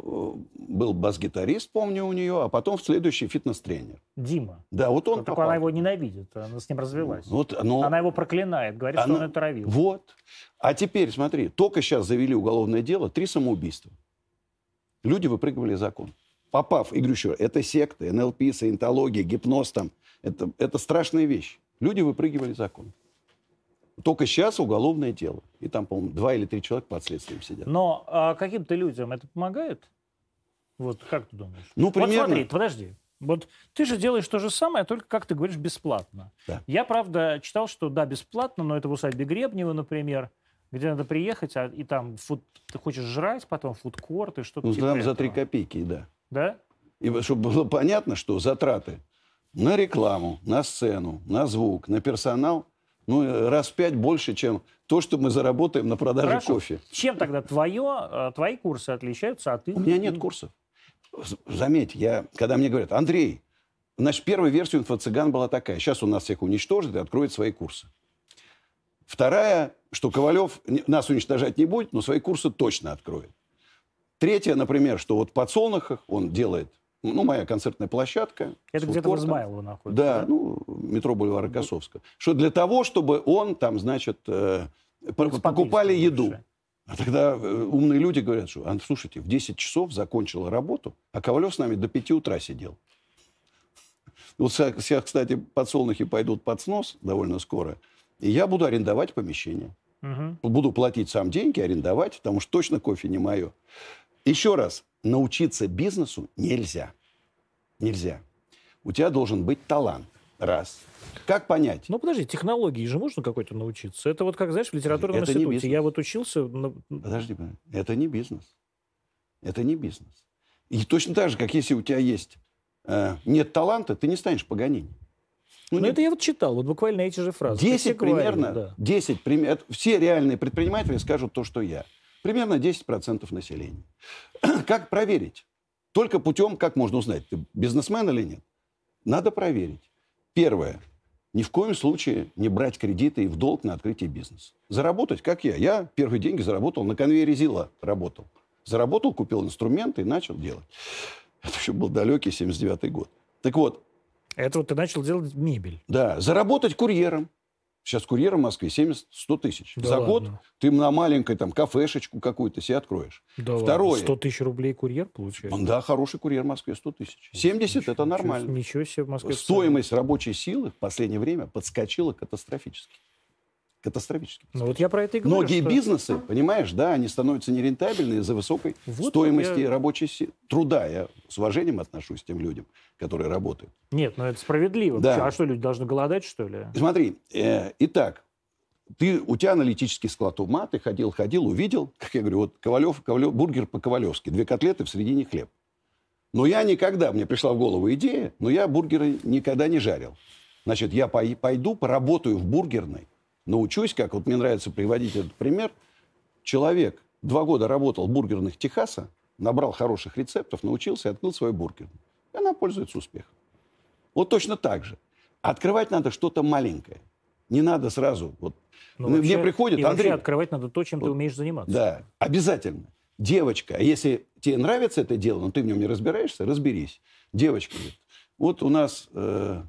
был бас-гитарист, помню, у нее, а потом в следующий фитнес-тренер. Дима. Да, вот он попал. Только она его ненавидит, она с ним развелась. Вот, но... Она его проклинает, говорит, она... что он ее травил. Вот. А теперь, смотри, только сейчас завели уголовное дело, три самоубийства. Люди выпрыгивали из окон. Попав, и говорю еще, это секты, эн эл пэ, саентология, гипноз там, это, это страшная вещь. Люди выпрыгивали из окон. Только сейчас уголовное дело. И там, по-моему, два или три человека под следствием сидят. Но а каким-то людям это помогает? Вот как ты думаешь? Ну, примерно... Вот смотри, подожди. Вот ты же делаешь то же самое, только, как ты говоришь, бесплатно. Да. Я, правда, читал, что да, бесплатно, но это в усадьбе Гребнева, например, где надо приехать, а, и там фуд... ты хочешь жрать, потом фудкорт и что-то ну, типа там этого. За три копейки, да. Да? И чтобы было понятно, что затраты на рекламу, на сцену, на звук, на персонал, ну, раз в пять больше, чем то, что мы заработаем на продаже Хорошо. кофе. Чем тогда твое, твои курсы отличаются от их? У меня нет курсов. Заметь, я, когда мне говорят, Андрей, значит, первая версия инфо-цыган была такая, сейчас у нас всех уничтожат и откроют свои курсы. Вторая, что Ковалев нас уничтожать не будет, но свои курсы точно откроет. Третье, например, что вот в Подсолнухах он делает, ну, моя концертная площадка. Это где-то в Измайлово находится. Да, да, ну, метро Бульвара Косовского. Что для того, чтобы он там, значит, э, покупали еду. Больше. А тогда э, умные люди говорят, что, а, слушайте, в десять часов закончила работу, а Ковалев с нами до пяти утра сидел. Вот сейчас, кстати, Подсолнухи пойдут под снос довольно скоро, и я буду арендовать помещение. Угу. Буду платить сам деньги, арендовать, потому что точно кофе не мое. Еще раз, научиться бизнесу нельзя. Нельзя. У тебя должен быть талант. Раз. Как понять? Ну, подожди, технологии же можно какой-то научиться? Это вот как, знаешь, в литературном это институте. Я вот учился... На... Подожди, это не бизнес. Это не бизнес. И точно так же, как если у тебя есть... Э, нет таланта, ты не станешь паганинем. Ну, ну, это я вот читал, вот буквально эти же фразы. десять примерно, да. десять примерно... Все реальные предприниматели скажут то, что я. Примерно десять процентов населения. Как проверить? Только путем, как можно узнать, ты бизнесмен или нет? Надо проверить. Первое. Ни в коем случае не брать кредиты и в долг на открытие бизнеса. Заработать, как я. Я первые деньги заработал на конвейере ЗИЛа. Работал. Заработал, купил инструменты и начал делать. Это еще был далекий семьдесят девятый год. Так вот. Это вот ты начал делать мебель. Да. Заработать курьером. Сейчас курьером в Москве семьдесят-сто тысяч. Да За ладно. год ты на маленькой там кафешечку какую-то себе откроешь. Да Второе. сто тысяч рублей курьер получается? Да, хороший курьер в Москве сто тысяч. семьдесят ничего, это нормально. Ничего себе в Москве. Стоимость цены. Рабочей силы в последнее время подскочила катастрофически. Катастрофически. Ну вот я про это и говорю. Многие что... бизнесы, понимаешь, да, они становятся нерентабельны из-за высокой вот стоимости я... рабочей силы. Труда. Я с уважением отношусь к тем людям, которые работают. Нет, но это справедливо. Да. А что, люди должны голодать, что ли? Смотри, э, итак, ты, у тебя аналитический склад ума, ты ходил-ходил, увидел, как я говорю, вот Ковалев, Ковалев, бургер по-ковалевски, две котлеты, в середине хлеб. Но я никогда, мне пришла в голову идея, но я бургеры никогда не жарил. Значит, я пойду, поработаю в бургерной, научусь, как вот мне нравится приводить этот пример. Человек два года работал в бургерных Техаса, набрал хороших рецептов, научился и открыл свой бургер. И она пользуется успехом. Вот точно так же. Открывать надо что-то маленькое. Не надо сразу. Вот. Ну, мне вообще, приходит, Андрей... Вообще открывать надо то, чем вот, ты умеешь заниматься. Да, обязательно. Девочка, если тебе нравится это дело, но ты в нем не разбираешься, разберись. Девочка говорит, вот у нас... Э,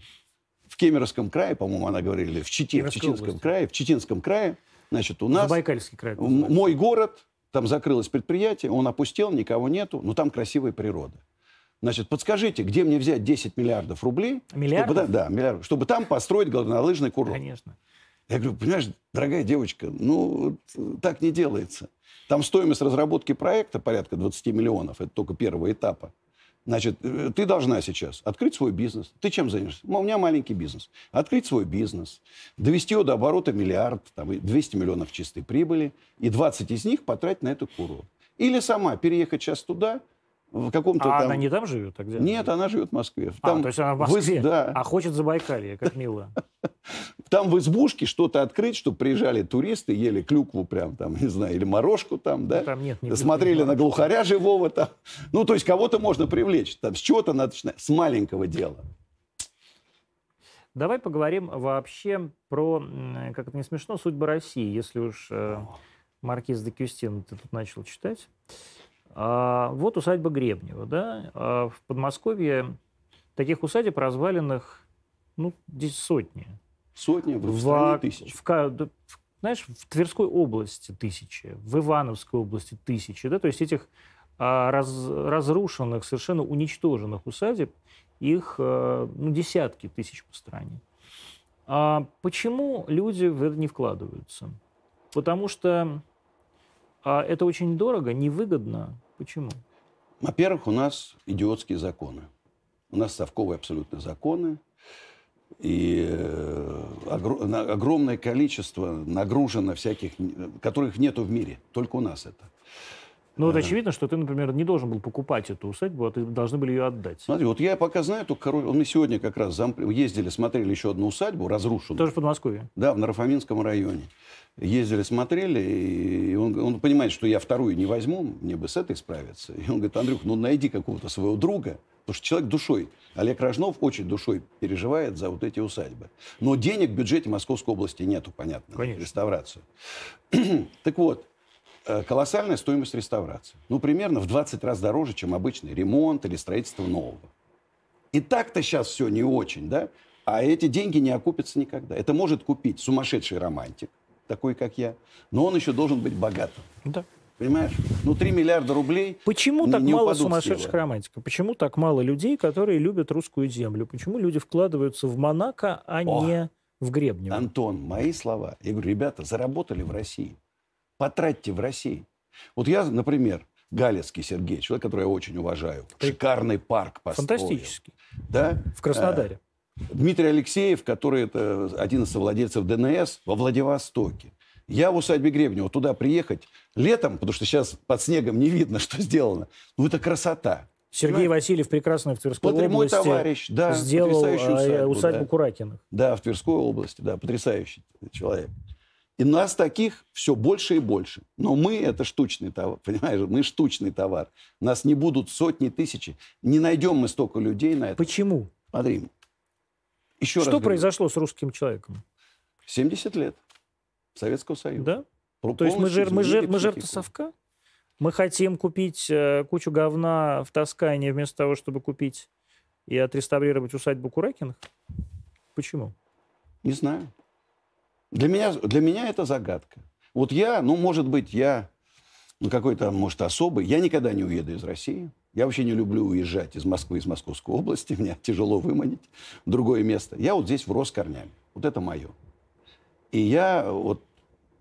в Кемеровском крае, по-моему, она говорила, в Чите, в Читинском области. крае, в Читинском крае Значит, у нас... Забайкальский край. Мой город, там закрылось предприятие, он опустел, никого нету, но там красивая природа. Значит, подскажите, где мне взять десять миллиардов рублей, миллиардов? Чтобы, да, да, миллиардов, чтобы там построить горнолыжный курорт? Конечно. Я говорю, понимаешь, дорогая девочка, ну, так не делается. Там стоимость разработки проекта порядка двадцати миллионов, это только первого этапа. Значит, ты должна сейчас открыть свой бизнес. Ты чем займешься? Ну, у меня маленький бизнес. Открыть свой бизнес, довести его до оборота миллиард, там, двести миллионов чистой прибыли, и двадцать из них потратить на эту курорт. Или сама переехать сейчас туда, в каком-то а там... она не там живет? А где Нет, она живет в Москве. Там... А, то есть она в Москве, в... Да. А хочет Забайкалье, как мило. Там в избушке что-то открыть, чтобы приезжали туристы, ели клюкву прям там, не знаю, или морожку там, да? Там нет, не смотрели на глухаря живого там. Ну, то есть кого-то можно привлечь. Там с чего-то надо начинать, с маленького дела. Давай поговорим вообще про, как это не смешно, судьбы России. Если уж э, маркиз де Кюстин ты тут начал читать... А, вот усадьба Гребнева, да, а в Подмосковье таких усадеб разваленных, ну, здесь сотни. Сотни, в, в стране тысячи. В, в, знаешь, в Тверской области тысячи, в Ивановской области тысячи, да, то есть этих а, раз, разрушенных, совершенно уничтоженных усадеб, их, а, ну, десятки тысяч по стране. А почему люди в это не вкладываются? Потому что а, это очень дорого, невыгодно. Почему? Во-первых, у нас идиотские законы. У нас совковые абсолютно законы. И огромное количество нагружено всяких, которых нету в мире. Только у нас это. Ну вот очевидно, что ты, например, не должен был покупать эту усадьбу, а ты должны были ее отдать. Смотри, вот я пока знаю только Коровину. Мы сегодня как раз ездили, смотрели еще одну усадьбу, разрушенную. Тоже в Подмосковье? Да, в Нарафаминском районе. Ездили, смотрели, и он, он понимает, что я вторую не возьму, мне бы с этой справиться. И он говорит, Андрюх, ну найди какого-то своего друга, потому что человек душой, Олег Рожнов очень душой переживает за вот эти усадьбы. Но денег в бюджете Московской области нету, понятно, на реставрацию. Так вот, колоссальная стоимость реставрации. Ну, примерно в двадцать раз дороже, чем обычный ремонт или строительство нового. И так-то сейчас все не очень, да? А эти деньги не окупятся никогда. Это может купить сумасшедший романтик, такой, как я, но он еще должен быть богатым. Да. Понимаешь? Ну, три миллиарда рублей... Почему так мало сумасшедших романтиков? Почему так мало людей, которые любят русскую землю? Почему люди вкладываются в Монако, а не в Гребнево? Антон, мои слова. Я говорю, ребята, заработали в России. Потратьте в России. Вот я, например, Галецкий Сергей, человек, которого я очень уважаю, шикарный парк построил. Фантастический. Да? В Краснодаре. Дмитрий Алексеев, который это один из совладельцев ДНС во Владивостоке. Я в усадьбе Гребнева туда приехать летом, потому что сейчас под снегом не видно, что сделано. Ну, это красота. Сергей Понимаете? Васильев прекрасно в Тверской Под области товарищ, да, сделал усадьбу, усадьбу да. Куракиных. Да, в Тверской области, да, потрясающий человек. И нас таких все больше и больше. Но мы это штучный товар, понимаешь? Мы штучный товар. Нас не будут сотни, тысячи. Не найдем мы столько людей на это. Почему? Смотри. Еще Что раз произошло с русским человеком? семьдесят лет Советского Союза. Да? Про То есть мы, жер, мы, жер, мы жертва совка? Мы хотим купить э, кучу говна в Тоскане вместо того, чтобы купить и отреставрировать усадьбу Куракиных? Почему? Не знаю. Для меня, для меня это загадка. Вот я, ну, может быть, я ну, какой-то, может, особый. Я никогда не уеду из России. Я вообще не люблю уезжать из Москвы, из Московской области. Меня тяжело выманить в другое место. Я вот здесь врос корнями. Вот это мое. И я вот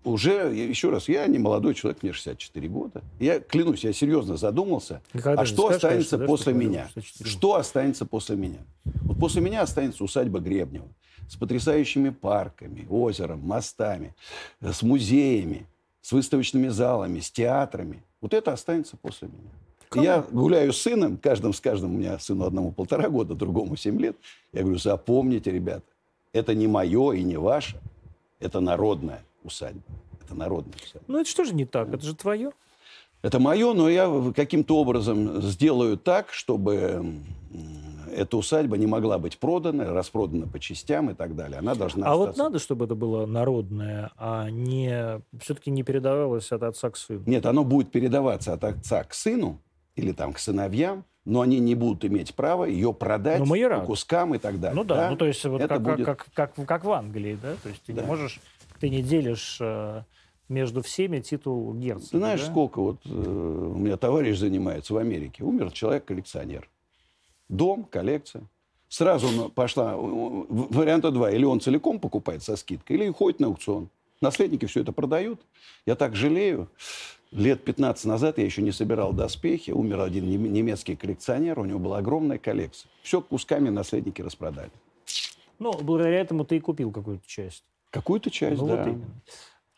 уже, еще раз, я не молодой человек, мне шестьдесят четыре года. Я клянусь, я серьезно задумался, Никогда а что скажешь, останется конечно, после да, меня? Что останется после меня? Вот после меня останется усадьба Гребнева. С потрясающими парками, озером, мостами, с музеями, с выставочными залами, с театрами. Вот это останется после меня. Кому? Я гуляю с сыном, каждым с каждым, у меня сыну одному полтора года, другому семь лет. Я говорю, запомните, ребята, это не мое и не ваше, это народная усадьба. Это народная усадьба. Ну это что же не так, это же твое. Это мое, но я каким-то образом сделаю так, чтобы... эта усадьба не могла быть продана, распродана по частям и так далее. Она должна А остаться... вот надо, чтобы это было народное, а не все-таки не передавалось от отца к сыну? Нет, оно будет передаваться от отца к сыну или там к сыновьям, но они не будут иметь права ее продать по кускам и так далее. Ну да, да? ну то есть вот как, будет... как, как, как, как в Англии, да? То есть ты да. не можешь Ты не делишь между всеми титул герцога. Ты знаешь, да? сколько вот э, у меня товарищ занимается в Америке. Умер человек-коллекционер. Дом, коллекция. Сразу пошла... Варианта два. Или он целиком покупает со скидкой, или уходит на аукцион. Наследники все это продают. Я так жалею. Лет пятнадцать назад я еще не собирал доспехи. Умер один немецкий коллекционер. У него была огромная коллекция. Все кусками наследники распродали. Ну, благодаря этому ты и купил какую-то часть. Какую-то часть, ну, да. Вот именно.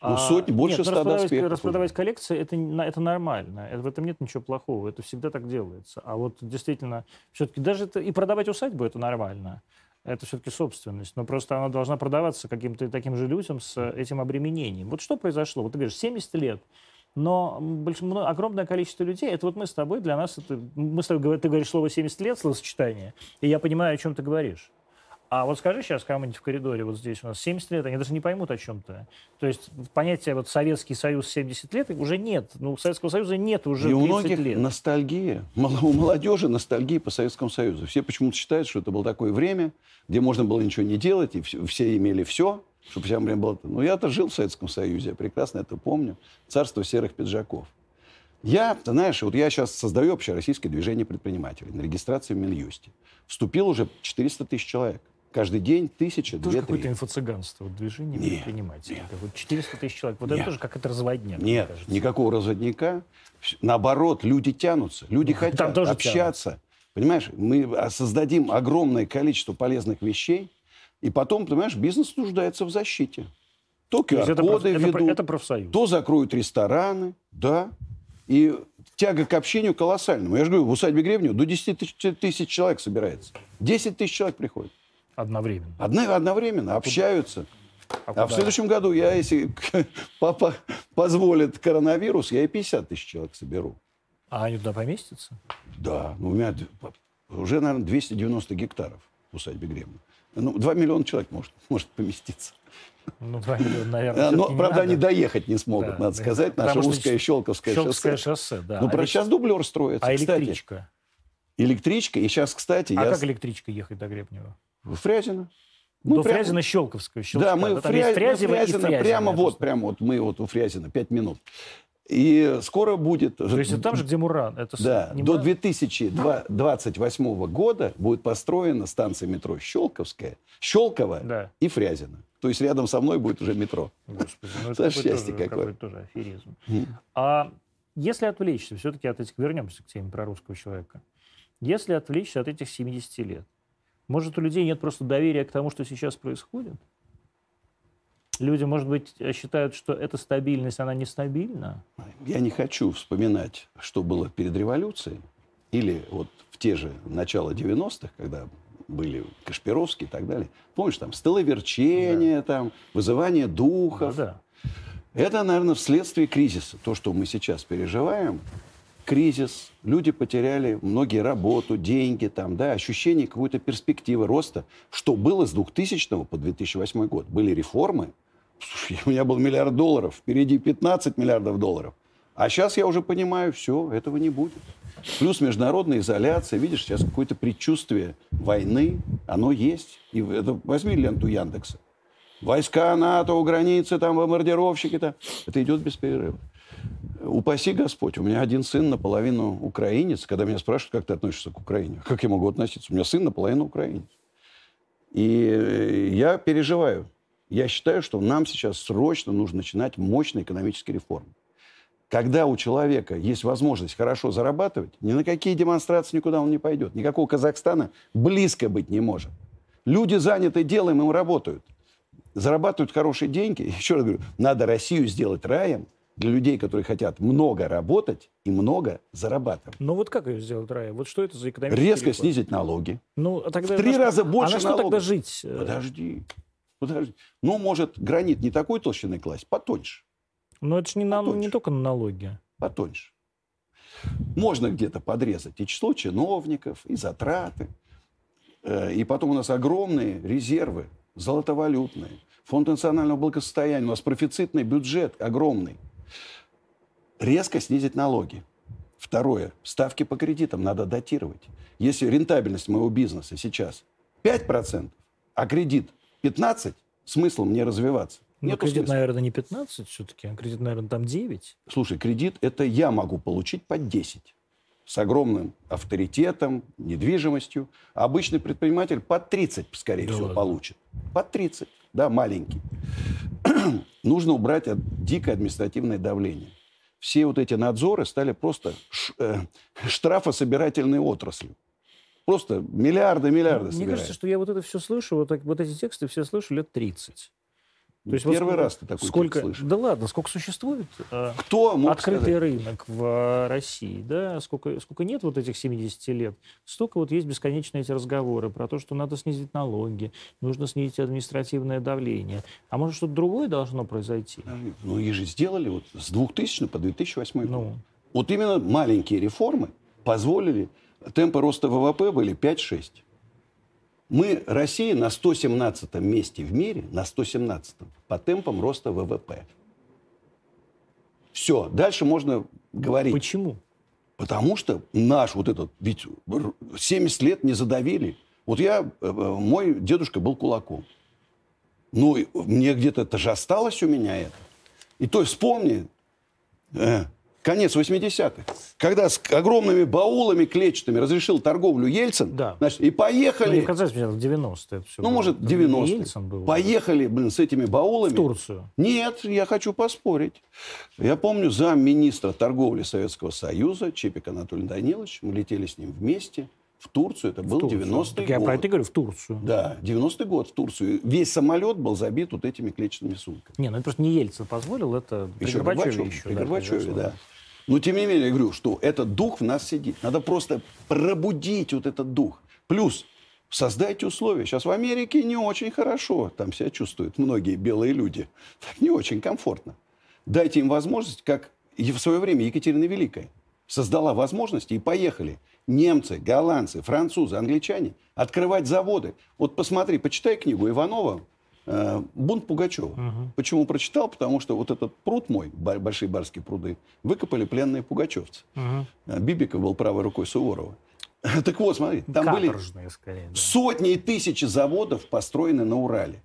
Ну, сотни, больше ста доспехов. Распродавать коллекции, это, это нормально. Это, в этом нет ничего плохого. Это всегда так делается. А вот действительно, все-таки даже это, и продавать усадьбу, это нормально. Это все-таки собственность. Но просто она должна продаваться каким-то таким же людям с этим обременением. Вот что произошло? Вот ты говоришь, семьдесят лет. Но больш... огромное количество людей, это вот мы с тобой, для нас, это... мы с тобой, ты говоришь слово семьдесят лет, словосочетание, и я понимаю, о чем ты говоришь. А вот скажи сейчас кому-нибудь в коридоре, вот здесь у нас семьдесят лет, они даже не поймут о чем-то. То есть понятие вот Советский Союз семьдесят лет уже нет. Ну, Советского Союза нет уже тридцать лет. И у многих ностальгия. У молодежи ностальгия по Советскому Союзу. Все почему-то считают, что это было такое время, где можно было ничего не делать, и все, все имели все, чтобы всем время было... Ну, я-то жил в Советском Союзе, я прекрасно это помню. Царство серых пиджаков. Я, ты знаешь, вот я сейчас создаю общероссийское движение предпринимателей на регистрации в Минюсте. Вступил уже четыреста тысяч человек. Каждый день тысяча, две, три. Какое-то инфо-цыганство, вот движение предпринимателей. четыреста тысяч человек. Вот нет. Это тоже как-то разводняк. Нет, никакого разводника. Наоборот, люди тянутся, люди ну, хотят общаться. Тянут. Понимаешь, мы создадим огромное количество полезных вещей, и потом, понимаешь, бизнес нуждается в защите. То ку ар-коды ведут, то закроют рестораны, да. И тяга к общению колоссальному. Я же говорю, в усадьбе Гребнева до десяти тысяч человек собирается. десять тысяч человек приходит. Одновременно. Одно, одновременно. Общаются. А, а в следующем году я, если папа позволит коронавирус, я и пятьдесят тысяч человек соберу. А они туда поместятся? Да. Ну, у меня уже, наверное, двести девяносто гектаров в усадьбе Гребнева. Ну, два миллиона человек может, может поместиться. Ну, два миллиона, наверное, но, правда, они доехать не смогут, да, надо да, сказать. Да, наша узкая Щелковская шоссе. шоссе да. Ну, а правда, сейчас дублер строится. А электричка? Кстати, электричка. И сейчас, кстати... А я... как электричка ехать до Гребнева? В Фрязино. Ну, до прямо... Фрязино Щелковская. Да, мы в Фря... Фрязино, Фрязино, Фрязино. Прямо вот, прямо вот мы вот у Фрязино, пять минут. И скоро будет... То есть это там же, где Муран. Это да, не до две тысячи двадцать восьмого года будет построена станция метро Щелковская, Щелково да. и Фрязино. То есть рядом со мной будет уже метро. Господи, ну это счастье какое. Тоже аферизм. Mm. А если отвлечься, все-таки от этих... Вернемся к теме про русского человека. Если отвлечься от этих семидесяти лет, может, у людей нет просто доверия к тому, что сейчас происходит? Люди, может быть, считают, что эта стабильность, она нестабильна? Я не хочу вспоминать, что было перед революцией. Или вот в те же начало девяностых, когда были Кашпировские и так далее. Помнишь, там, столоверчение, да. там, вызывание духов. Да, да. Это, наверное, вследствие кризиса. То, что мы сейчас переживаем, кризис, люди потеряли многие работу, деньги, там, да, ощущение какой-то перспективы роста. Что было с двухтысячного по две тысячи восьмой год? Были реформы. У меня был миллиард долларов, впереди пятнадцать миллиардов долларов. А сейчас я уже понимаю, все, этого не будет. Плюс международная изоляция, видишь, сейчас какое-то предчувствие войны, оно есть. И это, возьми ленту Яндекса. Войска НАТО у границы, там, бомбардировщики, там. Это идет без перерыва. Упаси Господь, у меня один сын наполовину украинец. Когда меня спрашивают, как ты относишься к Украине, как я могу относиться? У меня сын наполовину украинец. И я переживаю. Я считаю, что нам сейчас срочно нужно начинать мощные экономические реформы. Когда у человека есть возможность хорошо зарабатывать, ни на какие демонстрации никуда он не пойдет. Никакого Казахстана близко быть не может. Люди заняты делом, им работают. Зарабатывают хорошие деньги. Еще раз говорю, надо Россию сделать раем для людей, которые хотят много работать и много зарабатывать. Но вот как ее сделать раем? Вот что это за экономический резко переход? Снизить налоги. Ну, а тогда в три раза больше налогов. А на что тогда жить? Подожди. Подожди. Ну, может, гранит не такой толщины класть, потоньше. Но это же не, на, не только на налоги. Потоньше. Можно где-то подрезать и число чиновников, и затраты. И потом у нас огромные резервы золотовалютные. Фонд национального благосостояния. У нас профицитный бюджет огромный. Резко снизить налоги. Второе. Ставки по кредитам надо датировать. Если рентабельность моего бизнеса сейчас пять процентов, а кредит пятнадцать, смысл мне развиваться. Ну, кредит, смысла. Наверное, не пятнадцать все-таки, а кредит, наверное, там девять. Слушай, кредит это я могу получить под десять. С огромным авторитетом, недвижимостью. А обычный предприниматель под тридцать, скорее да всего, ладно. Получит. Под тридцать, да, маленький. Нужно убрать от, дикое административное давление. Все вот эти надзоры стали просто ш, э, штрафособирательной отраслью. Просто миллиарды, миллиарды Мне собирают. Кажется, что я вот это все слышу, вот, так, вот эти тексты все слышу лет тридцать. То есть Первый вот, раз ты такой сколько, слышишь. Да ладно, сколько существует Кто мог открытый сказать? Рынок в России, да, сколько, сколько нет вот этих семидесяти лет, столько вот есть бесконечные эти разговоры про то, что надо снизить налоги, нужно снизить административное давление. А может, что-то другое должно произойти? Ну, их же сделали вот с двухтысячного по две тысячи восьмой год. Ну. Вот именно маленькие реформы позволили, темпы роста ВВП были пять-шесть. Мы, Россия, на сто семнадцатом месте в мире, на сто семнадцатом, по темпам роста ВВП. Все, дальше можно говорить. Почему? Потому что наш вот этот, ведь семьдесят лет не задавили. Вот я, мой дедушка был кулаком. Ну, мне где-то это же осталось у меня это. И то вспомни, э, конец восьмидесятых, когда с огромными баулами клетчатыми разрешил торговлю Ельцин, да. Значит, и поехали... Ну, не в конце девяностые. Ну, было. Может, девяностые. Поехали, блин, с этими баулами... В Турцию. Нет, я хочу поспорить. Я помню, замминистра торговли Советского Союза Чепик Анатолий Данилович, мы летели с ним вместе в Турцию, это в был девяностый год. Так я про это говорю, в Турцию. Да, девяностый год в Турцию. Весь самолет был забит вот этими клетчатыми сумками. Не, ну это просто не Ельцин позволил, это при еще Горбачеве. Еще, при да, Горбачеве, да. Но, тем не менее, я говорю, что этот дух в нас сидит. Надо просто пробудить вот этот дух. Плюс создайте условия. Сейчас в Америке не очень хорошо. Там себя чувствуют многие белые люди. Так не очень комфортно. Дайте им возможность, как в свое время Екатерина Великая создала возможности, и поехали немцы, голландцы, французы, англичане открывать заводы. Вот посмотри, почитай книгу Иванова «Бунт Пугачева». Угу. Почему прочитал? Потому что вот этот пруд мой, Большие Барские пруды, выкопали пленные пугачевцы. Угу. Бибиков был правой рукой Суворова. Так вот, смотри, там Каторжные, были скорее, да. сотни и тысячи заводов построены на Урале.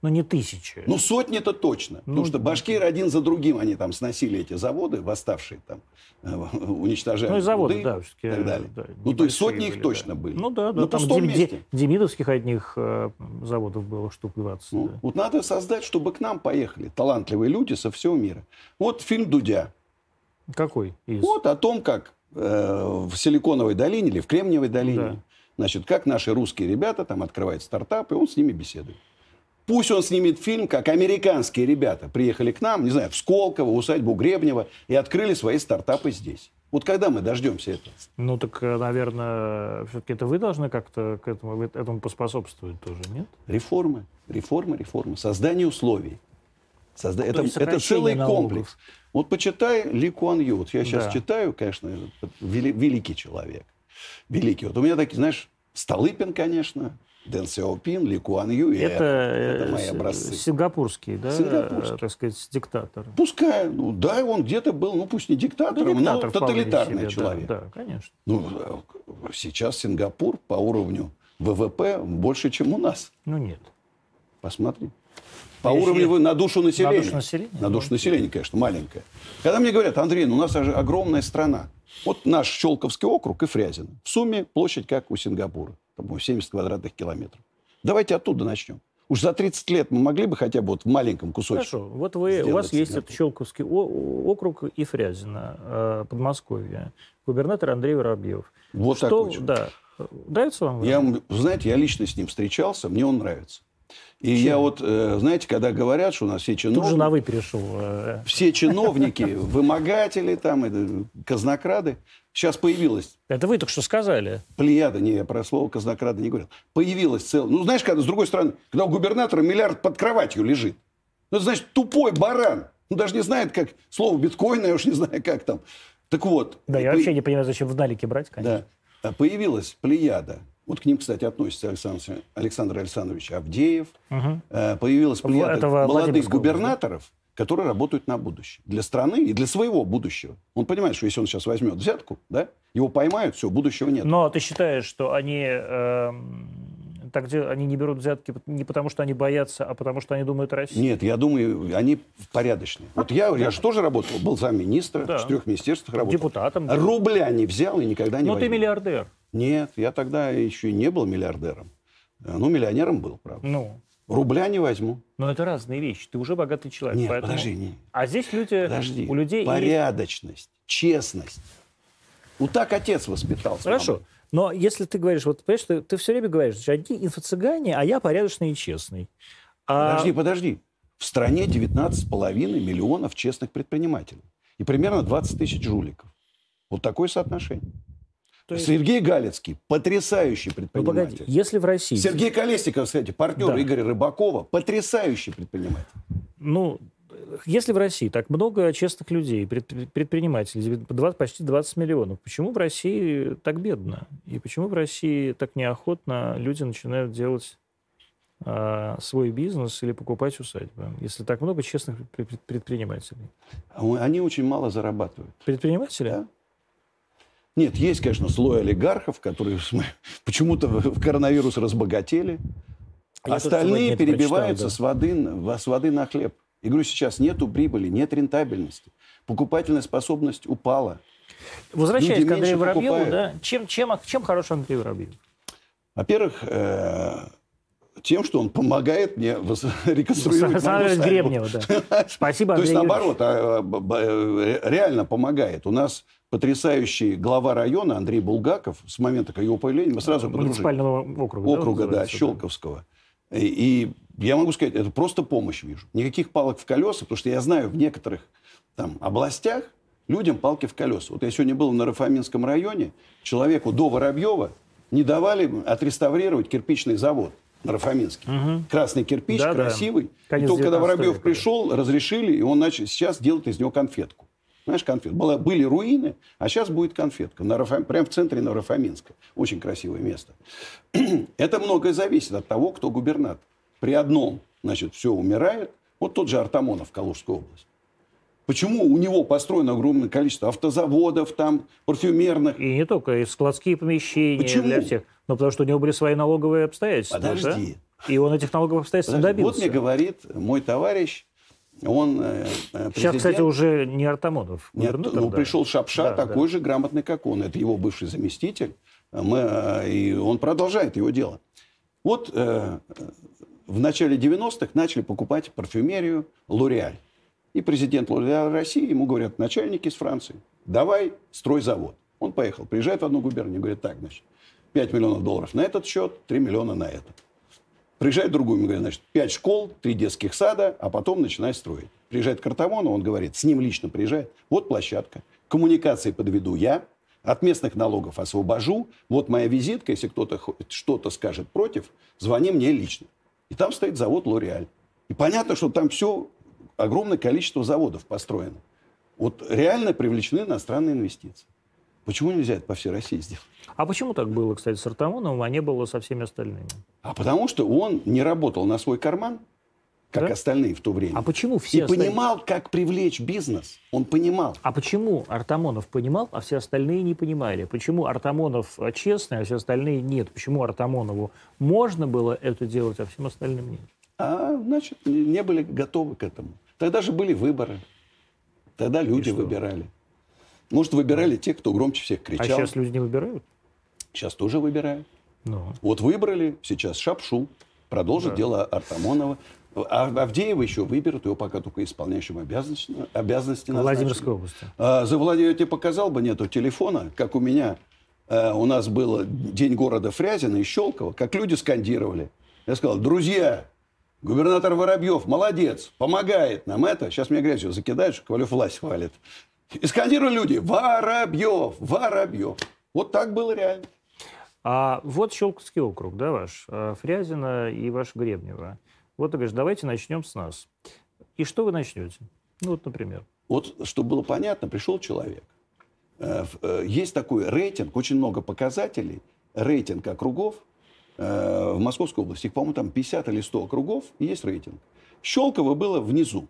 Ну, не тысячи. Ну, сотни-то точно. Ну, потому что башкиры один за другим, они там сносили эти заводы, восставшие там, уничтожали. Ну, и заводы, да, все-таки. Так далее. Да, ну, то есть сотни были, их точно да. были. Ну, да, да. На там пустом месте. Демидовских одних э, заводов было штук двадцать. Ну, да. Вот надо создать, чтобы к нам поехали талантливые люди со всего мира. Вот фильм Дудя. Какой? Из? Вот о том, как э, в Силиконовой долине или в Кремниевой долине, да. значит, как наши русские ребята там открывают стартапы, и он с ними беседует. Пусть он снимет фильм, как американские ребята приехали к нам, не знаю, в Сколково, усадьбу Гребнева, и открыли свои стартапы здесь. Вот когда мы дождемся этого? Ну, так, наверное, все-таки это вы должны как-то к этому, этому поспособствовать тоже, нет? Реформы, реформы, реформы. Создание условий. Созда... Это, это целый налогов. Комплекс. Вот почитай Ли Куан Ю. Вот я сейчас да. читаю, конечно, вели... великий человек. Великий. Вот у меня такие, знаешь, Столыпин, конечно, Дэн Сяопин, Ли Куан Ю. Это, это мои образцы. Сингапурский, да, сингапурский. Так сказать, диктатор. Пускай, ну да, он где-то был, ну пусть не диктатором, да, диктатор, но тоталитарный себе, человек. Да, да, конечно. Ну, сейчас Сингапур по уровню ВВП больше, чем у нас. Ну нет. Посмотри. По Если уровню вы на душу населения. На душу населения? На душу населения, конечно, маленькое. Когда мне говорят, Андрей, ну у нас же огромная страна. Вот наш Щелковский округ и Фрязино. В сумме площадь, как у Сингапура. семьдесят квадратных километров. Давайте оттуда начнем. Уж за тридцать лет мы могли бы хотя бы вот в маленьком кусочке. Хорошо. Вот вы, у вас есть этот Щелковский округ и Фрязино, Подмосковье. Губернатор Андрей Воробьев. Вот такой человек. Да. Нравится вам? Я, знаете, я лично с ним встречался, мне он нравится. И Почему? Я вот, знаете, когда говорят, что у нас все чиновники... Тут же на «вы» перешел. Все чиновники, вымогатели, там, казнокрады. Сейчас появилось... Это вы только что сказали. Плеяда, не, я про слово казнокрады не говорил. Появилось целое... Ну, знаешь, когда, с другой стороны, когда у губернатора миллиард под кроватью лежит. Ну, это значит, тупой баран. Ну, даже не знает, как... Слово биткоина, я уж не знаю, как там. Так вот... Да, я по... вообще не понимаю, зачем в далеке брать, конечно. Да. Появилась плеяда. Вот к ним, кстати, относится Александр, Александр Александрович Авдеев. Угу. Появилась плеяда молодых губернаторов, да? которые работают на будущее. Для страны и для своего будущего. Он понимает, что если он сейчас возьмет взятку, да, его поймают, все, будущего нет. Но ты считаешь, что они э, Так где они не берут взятки не потому, что они боятся, а потому, что они думают о России? Нет, я думаю, они порядочные. Вот я, я же тоже работал, был замминистра, да. В трех министерствах работал. Депутатом. Да. Рубля не взял и никогда не возьму. Но ты миллиардер. Нет, я тогда еще не был миллиардером. Ну, миллионером был, правда. Ну. Рубля не возьму. Но это разные вещи. Ты уже богатый человек. Нет, поэтому... подожди. Не. А здесь люди... Подожди. У людей... Порядочность, и... честность. Вот так отец воспитался. Хорошо. Мама. Но если ты говоришь... Вот, понимаешь, ты, ты все время говоришь, что одни инфо-цыгане, а я порядочный и честный. А... Подожди, подожди. В стране девятнадцать с половиной миллионов честных предпринимателей. И примерно двадцать тысяч жуликов. Вот такое соотношение. Есть... Сергей Галицкий, потрясающий предприниматель. Ну, погоди, если в России... Сергей Колесников, кстати, партнер да. Игоря Рыбакова, потрясающий предприниматель. Ну, если в России так много честных людей, предпринимателей, почти двадцать миллионов, почему в России так бедно? И почему в России так неохотно люди начинают делать а, свой бизнес или покупать усадьбы, если так много честных предпринимателей? Они очень мало зарабатывают. Предприниматели? Да. Нет, есть, конечно, слой олигархов, которые почему-то в коронавирус разбогатели. Я Остальные перебиваются да. с, воды, с воды на хлеб. И говорю, сейчас нету прибыли, нет рентабельности. Покупательная способность упала. Возвращаясь Люди к Андрею Воробьеву, да? чем, чем, чем хорош Андрей Воробьев? Во-первых, э- тем, что он помогает мне реконструировать мою Гребнева, да. Спасибо, Андрей. То есть, наоборот, реально помогает. У нас потрясающий глава района Андрей Булгаков с момента, как его появления, мы сразу подружились. Муниципального округа. Округа, да, Щелковского. И я могу сказать, это просто помощь вижу. Никаких палок в колеса, потому что я знаю, в некоторых там областях людям палки в колеса. Вот я сегодня был на Рафаминском районе, человеку до Воробьева не давали отреставрировать кирпичный завод. Рафаминский. Угу. Красный кирпич, да, красивый. Да. И только когда Воробьев пришел, разрешили, и он начал сейчас делать из него конфетку. Знаешь, конфетку. Была, были руины, а сейчас будет конфетка. На Рафа... Прямо в центре на Рафаминска. Очень красивое место. Это многое зависит от того, кто губернатор. При одном, значит, все умирает. Вот тот же Артамонов, Калужская область. Почему у него построено огромное количество автозаводов, там, парфюмерных? И не только, и складские помещения. Почему? Для всех. Ну, потому что у него были свои налоговые обстоятельства. Подожди. Да? И он этих налоговых обстоятельств Подожди. добился. Вот мне говорит мой товарищ, он президент... Сейчас, кстати, уже не Артамонов. Нет, ну, да. Пришел Шапша, да, такой да. же грамотный, как он. Это его бывший заместитель. Мы, и он продолжает его дело. Вот э, в начале девяностых начали покупать парфюмерию «Лореаль». И президент Лореаль России, ему говорят начальники из Франции, давай строй завод. Он поехал, приезжает в одну губернию, говорит, так, значит, пять миллионов долларов на этот счет, три миллиона на этот. Приезжает в другую, ему говорят, значит, пять школ, три детских сада, а потом начинай строить. Приезжает к Артамону, он говорит, с ним лично приезжает, вот площадка, коммуникации подведу я, от местных налогов освобожу, вот моя визитка, если кто-то что-то скажет против, звони мне лично. И там стоит завод Лореаль. И понятно, что там все... Огромное количество заводов построено. Вот реально привлечены иностранные инвестиции. Почему нельзя это по всей России сделать? А почему так было, кстати, с Артамоновым, а не было со всеми остальными? А потому что он не работал на свой карман, как да? остальные в то время. А почему все И остальные... понимал, как привлечь бизнес. Он понимал. А почему Артамонов понимал, а все остальные не понимали? Почему Артамонов честный, а все остальные нет? Почему Артамонову можно было это делать, а всем остальным нет? А, значит, не были готовы к этому. Тогда же были выборы. Тогда люди выбирали. Может, выбирали те, кто громче всех кричал. А сейчас люди не выбирают? Сейчас тоже выбирают. Ну. Вот выбрали сейчас Шапшу. Продолжит да. дело Артамонова. А Авдеева еще выберут. Его пока только исполняющим обязанности назначили. Владимирской области. А, за Владимир, я тебе показал бы, нету телефона, как у меня. А, у нас был День города Фрязино и Щелково. Как люди скандировали. Я сказал, друзья... Губернатор Воробьев, молодец, помогает нам это. Сейчас меня грязью закидают, что Ковалев власть хвалит. И скандируют люди, Воробьев, Воробьев. Вот так было реально. А вот Щелковский округ, да, ваш, Фрязино и ваш Гребнево. Вот ты говоришь, давайте начнем с нас. И что вы начнете? Ну вот, например. Вот, чтобы было понятно, пришел человек. Есть такой рейтинг, очень много показателей, рейтинг округов. В Московской области, их, по-моему, там пятьдесят или сто округов, и есть рейтинг. Щелково было внизу.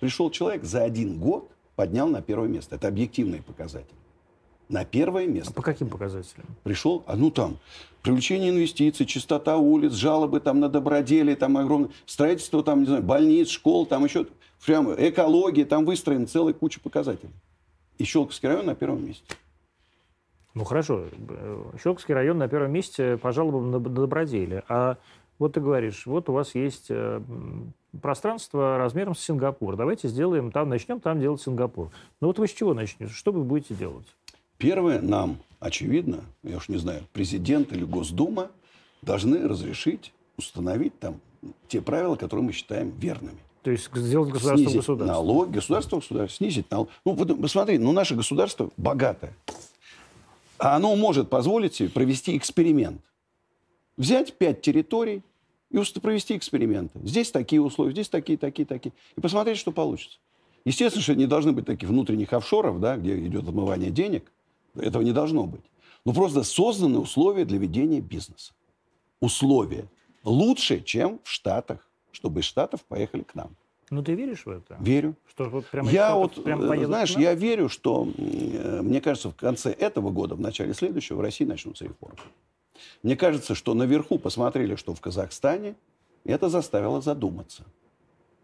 Пришел человек, за один год поднял на первое место. Это объективные показатели. На первое место. А по каким показателям? Пришел, а ну там, привлечение инвестиций, чистота улиц, жалобы там на доброделие, там огромное, строительство там, не знаю, больниц, школ, там еще, прямо экология, там выстроена целая куча показателей. И Щелковский район на первом месте. Ну хорошо, Щелковский район на первом месте по жалобам на доброделие. А вот ты говоришь, вот у вас есть пространство размером с Сингапур, давайте сделаем там, начнем там делать Сингапур. Ну вот вы с чего начнете, что вы будете делать? Первое, нам, очевидно, я уж не знаю, президент или Госдума должны разрешить установить там те правила, которые мы считаем верными. То есть сделать государство государством. Снизить налог, государство государство, снизить налог. Ну, посмотри, ну, наше государство богатое. А оно может позволить себе провести эксперимент. Взять пять территорий и провести эксперименты. Здесь такие условия, здесь такие, такие, такие. И посмотреть, что получится. Естественно, что не должны быть таких внутренних офшоров, да, где идет отмывание денег. Этого не должно быть. Но просто созданы условия для ведения бизнеса. Условия лучше, чем в Штатах, чтобы из Штатов поехали к нам. Ну ты веришь в это? Верю. Что вот прямо я вот, прямо знаешь, я верю, что, мне кажется, в конце этого года, в начале следующего в России начнутся реформы. Мне кажется, что наверху посмотрели, что в Казахстане, это заставило задуматься.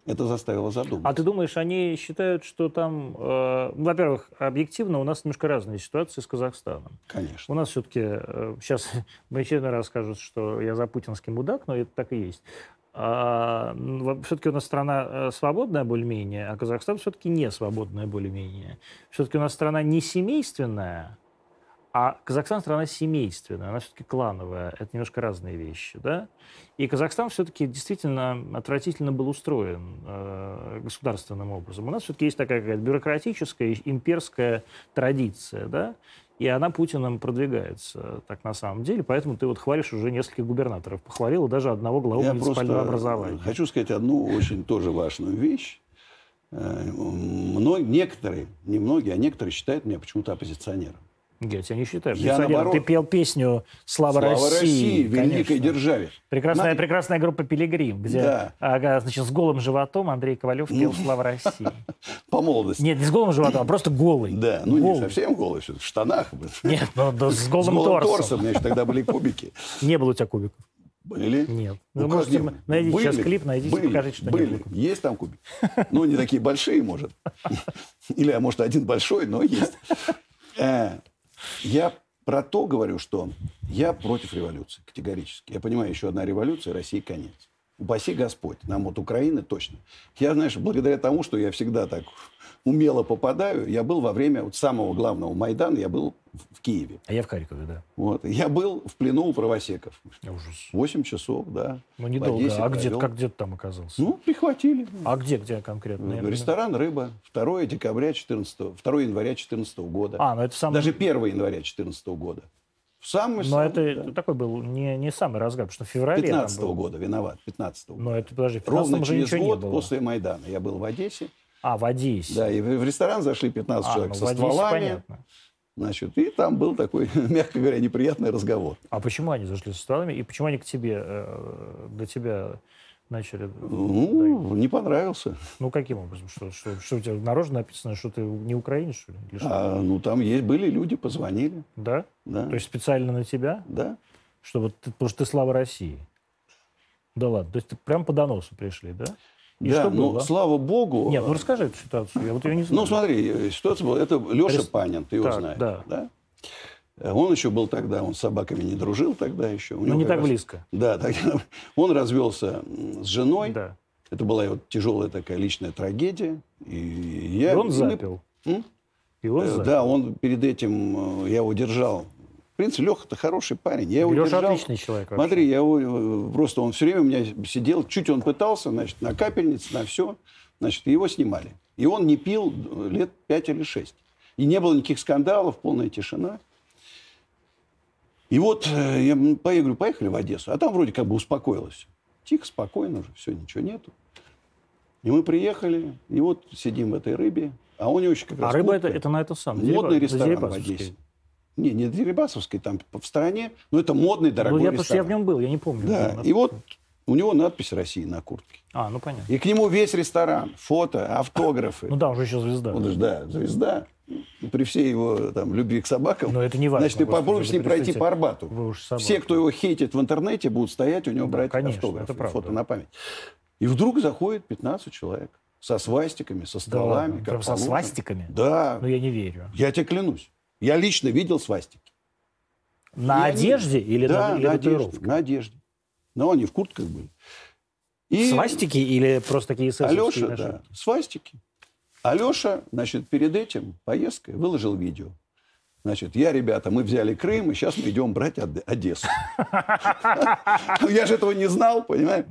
Это заставило задуматься. А ты думаешь, они считают, что там... Э, во-первых, объективно у нас немножко разные ситуации с Казахстаном. Конечно. У нас все-таки... Э, сейчас мне еще один раз скажут, что я за путинский мудак, но это так и есть. А, все-таки у нас страна свободная более-менее, а Казахстан все-таки не свободная более-менее. Все-таки у нас страна не семейственная, а Казахстан страна семейственная, она все-таки клановая, это немножко разные вещи, да? И Казахстан все-таки действительно отвратительно был устроен э, государственным образом. У нас все-таки есть такая какая-то бюрократическая, имперская традиция, да? И она Путиным продвигается, так на самом деле. Поэтому ты вот хвалишь уже нескольких губернаторов. Похвалил даже одного главу муниципального образования. Хочу сказать одну очень тоже важную вещь. Мног... Некоторые, не многие, а некоторые считают меня почему-то оппозиционером. Я тебя не считаю. Я наоборот... Ты пел песню «Слава, Слава России», России великой конечно. Державе. Прекрасная, Мат... прекрасная группа «Пилигрим», где да. а, значит, с голым животом Андрей Ковалев пел «Слава России». По молодости. Нет, не с голым животом, а просто голый. Да, ну голый. Не совсем голый, в штанах. Нет, но да, с голым торсом. С голым торсом, значит, тогда были кубики. Не было у тебя кубиков. Были? Нет. Ну, можете найдите сейчас клип, найдите, покажите, что были. Есть там кубики. Ну, не такие большие, может. Или, а может, один большой, но есть. Я про то говорю, что я против революции категорически. Я понимаю, еще одна революция, России конец. Упаси Господь, нам от Украины точно. Я, знаешь, благодаря тому, что я всегда так умело попадаю, я был во время вот самого главного Майдана, я был в Киеве. А я в Харькове, да. Вот. Я был в плену у правосеков. Ужас. восемь часов, да. Ну, недолго. А где, как где ты там оказался? Ну, прихватили. А где, где конкретно? Ресторан «Рыба». второго января четырнадцатого года. А, ну это самое... Даже первого января четырнадцатого года. Самый, но самый, это да. такой был не, не самый разгад, потому что в феврале... пятнадцатого года, виноват, пятнадцатого года. Но это, подожди, в ровно через год после Майдана. Я был в Одессе. А, в Одессе. Да, и в ресторан зашли пятнадцать а, человек ну, со Одессе, стволами. Понятно. Значит, и там был такой, мягко говоря, неприятный разговор. А почему они зашли со стволами? И почему они к тебе, э, до тебя... начали... Ну, да, не понравился. Ну, каким образом? Что, что, что у тебя наружно написано, что ты не украинец, что ли? А, ну, там есть, были люди, позвонили. Да? Да. То есть специально на тебя? Да. Чтобы, потому что ты слава России. Да ладно. То есть ты прям по доносу пришли, да? И да, что было? Ну, слава богу... Нет, ну расскажи эту ситуацию, я вот ее не знаю. Ну, смотри, ситуация была... Это Леша Рис... Панин, ты его так, знаешь. Да. Да? Он еще был тогда, он с собаками не дружил тогда еще. Ну, не так раз... близко. Да, так... он развелся с женой. Да. Это была его тяжелая такая личная трагедия. И, я... и он запил. М? И он запил. Да, он перед этим, я его держал. В принципе, Леха-то хороший парень. Я его Леша держал... отличный человек. Вообще. Смотри, я его... просто он все время у меня сидел. Чуть он пытался, значит, на капельнице, на все. Значит, его снимали. И он не пил лет пять или шесть. И не было никаких скандалов, полная тишина. И вот я говорю, поехали в Одессу. А там вроде как бы успокоилось. Тихо, спокойно уже, все, ничего нету. И мы приехали, и вот сидим в этой рыбе. А у него еще как раз... А рыба это, это на это сам? Модный ресторан в Одессе. Не, не Дерибасовской, там в стороне. Но это модный, дорогой ну, я, ресторан. Я в нем был, я не помню. Да, и вот у него надпись «Россия» на куртке. А, ну понятно. И к нему весь ресторан, фото, автографы. Ну да, уже еще звезда. Он же, да, звезда. при всей его там, любви к собакам, но это не важно, значит, ты попробуешь с ним пройти по Арбату. Все, кто его хейтит в интернете, будут стоять у него, да, брать конечно, автографы, это фото на память. И вдруг заходит пятнадцать человек со свастиками, со стволами. Да, как со свастиками? Да. Но я не верю. Я тебе клянусь. Я лично видел свастики. На и одежде они... или, да, на, или на одежде? На одежде. Но они в куртках были. И... Свастики или просто такие эсэсовские нашивки? Алеша, да, свастики. Алеша, значит, перед этим поездкой выложил видео. Значит, я, ребята, мы взяли Крым, и сейчас мы идем брать Одессу. Я же этого не знал, понимаешь?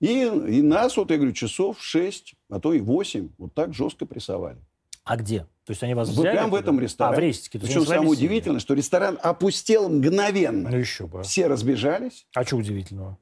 И нас, вот я говорю, часов шесть, а то и восемь, вот так жестко прессовали. А где? То есть они вас взяли? Прямо в этом ресторане. А в Рестике? Причем самое удивительное, что ресторан опустел мгновенно. Ну еще бы. Все разбежались. А что удивительного?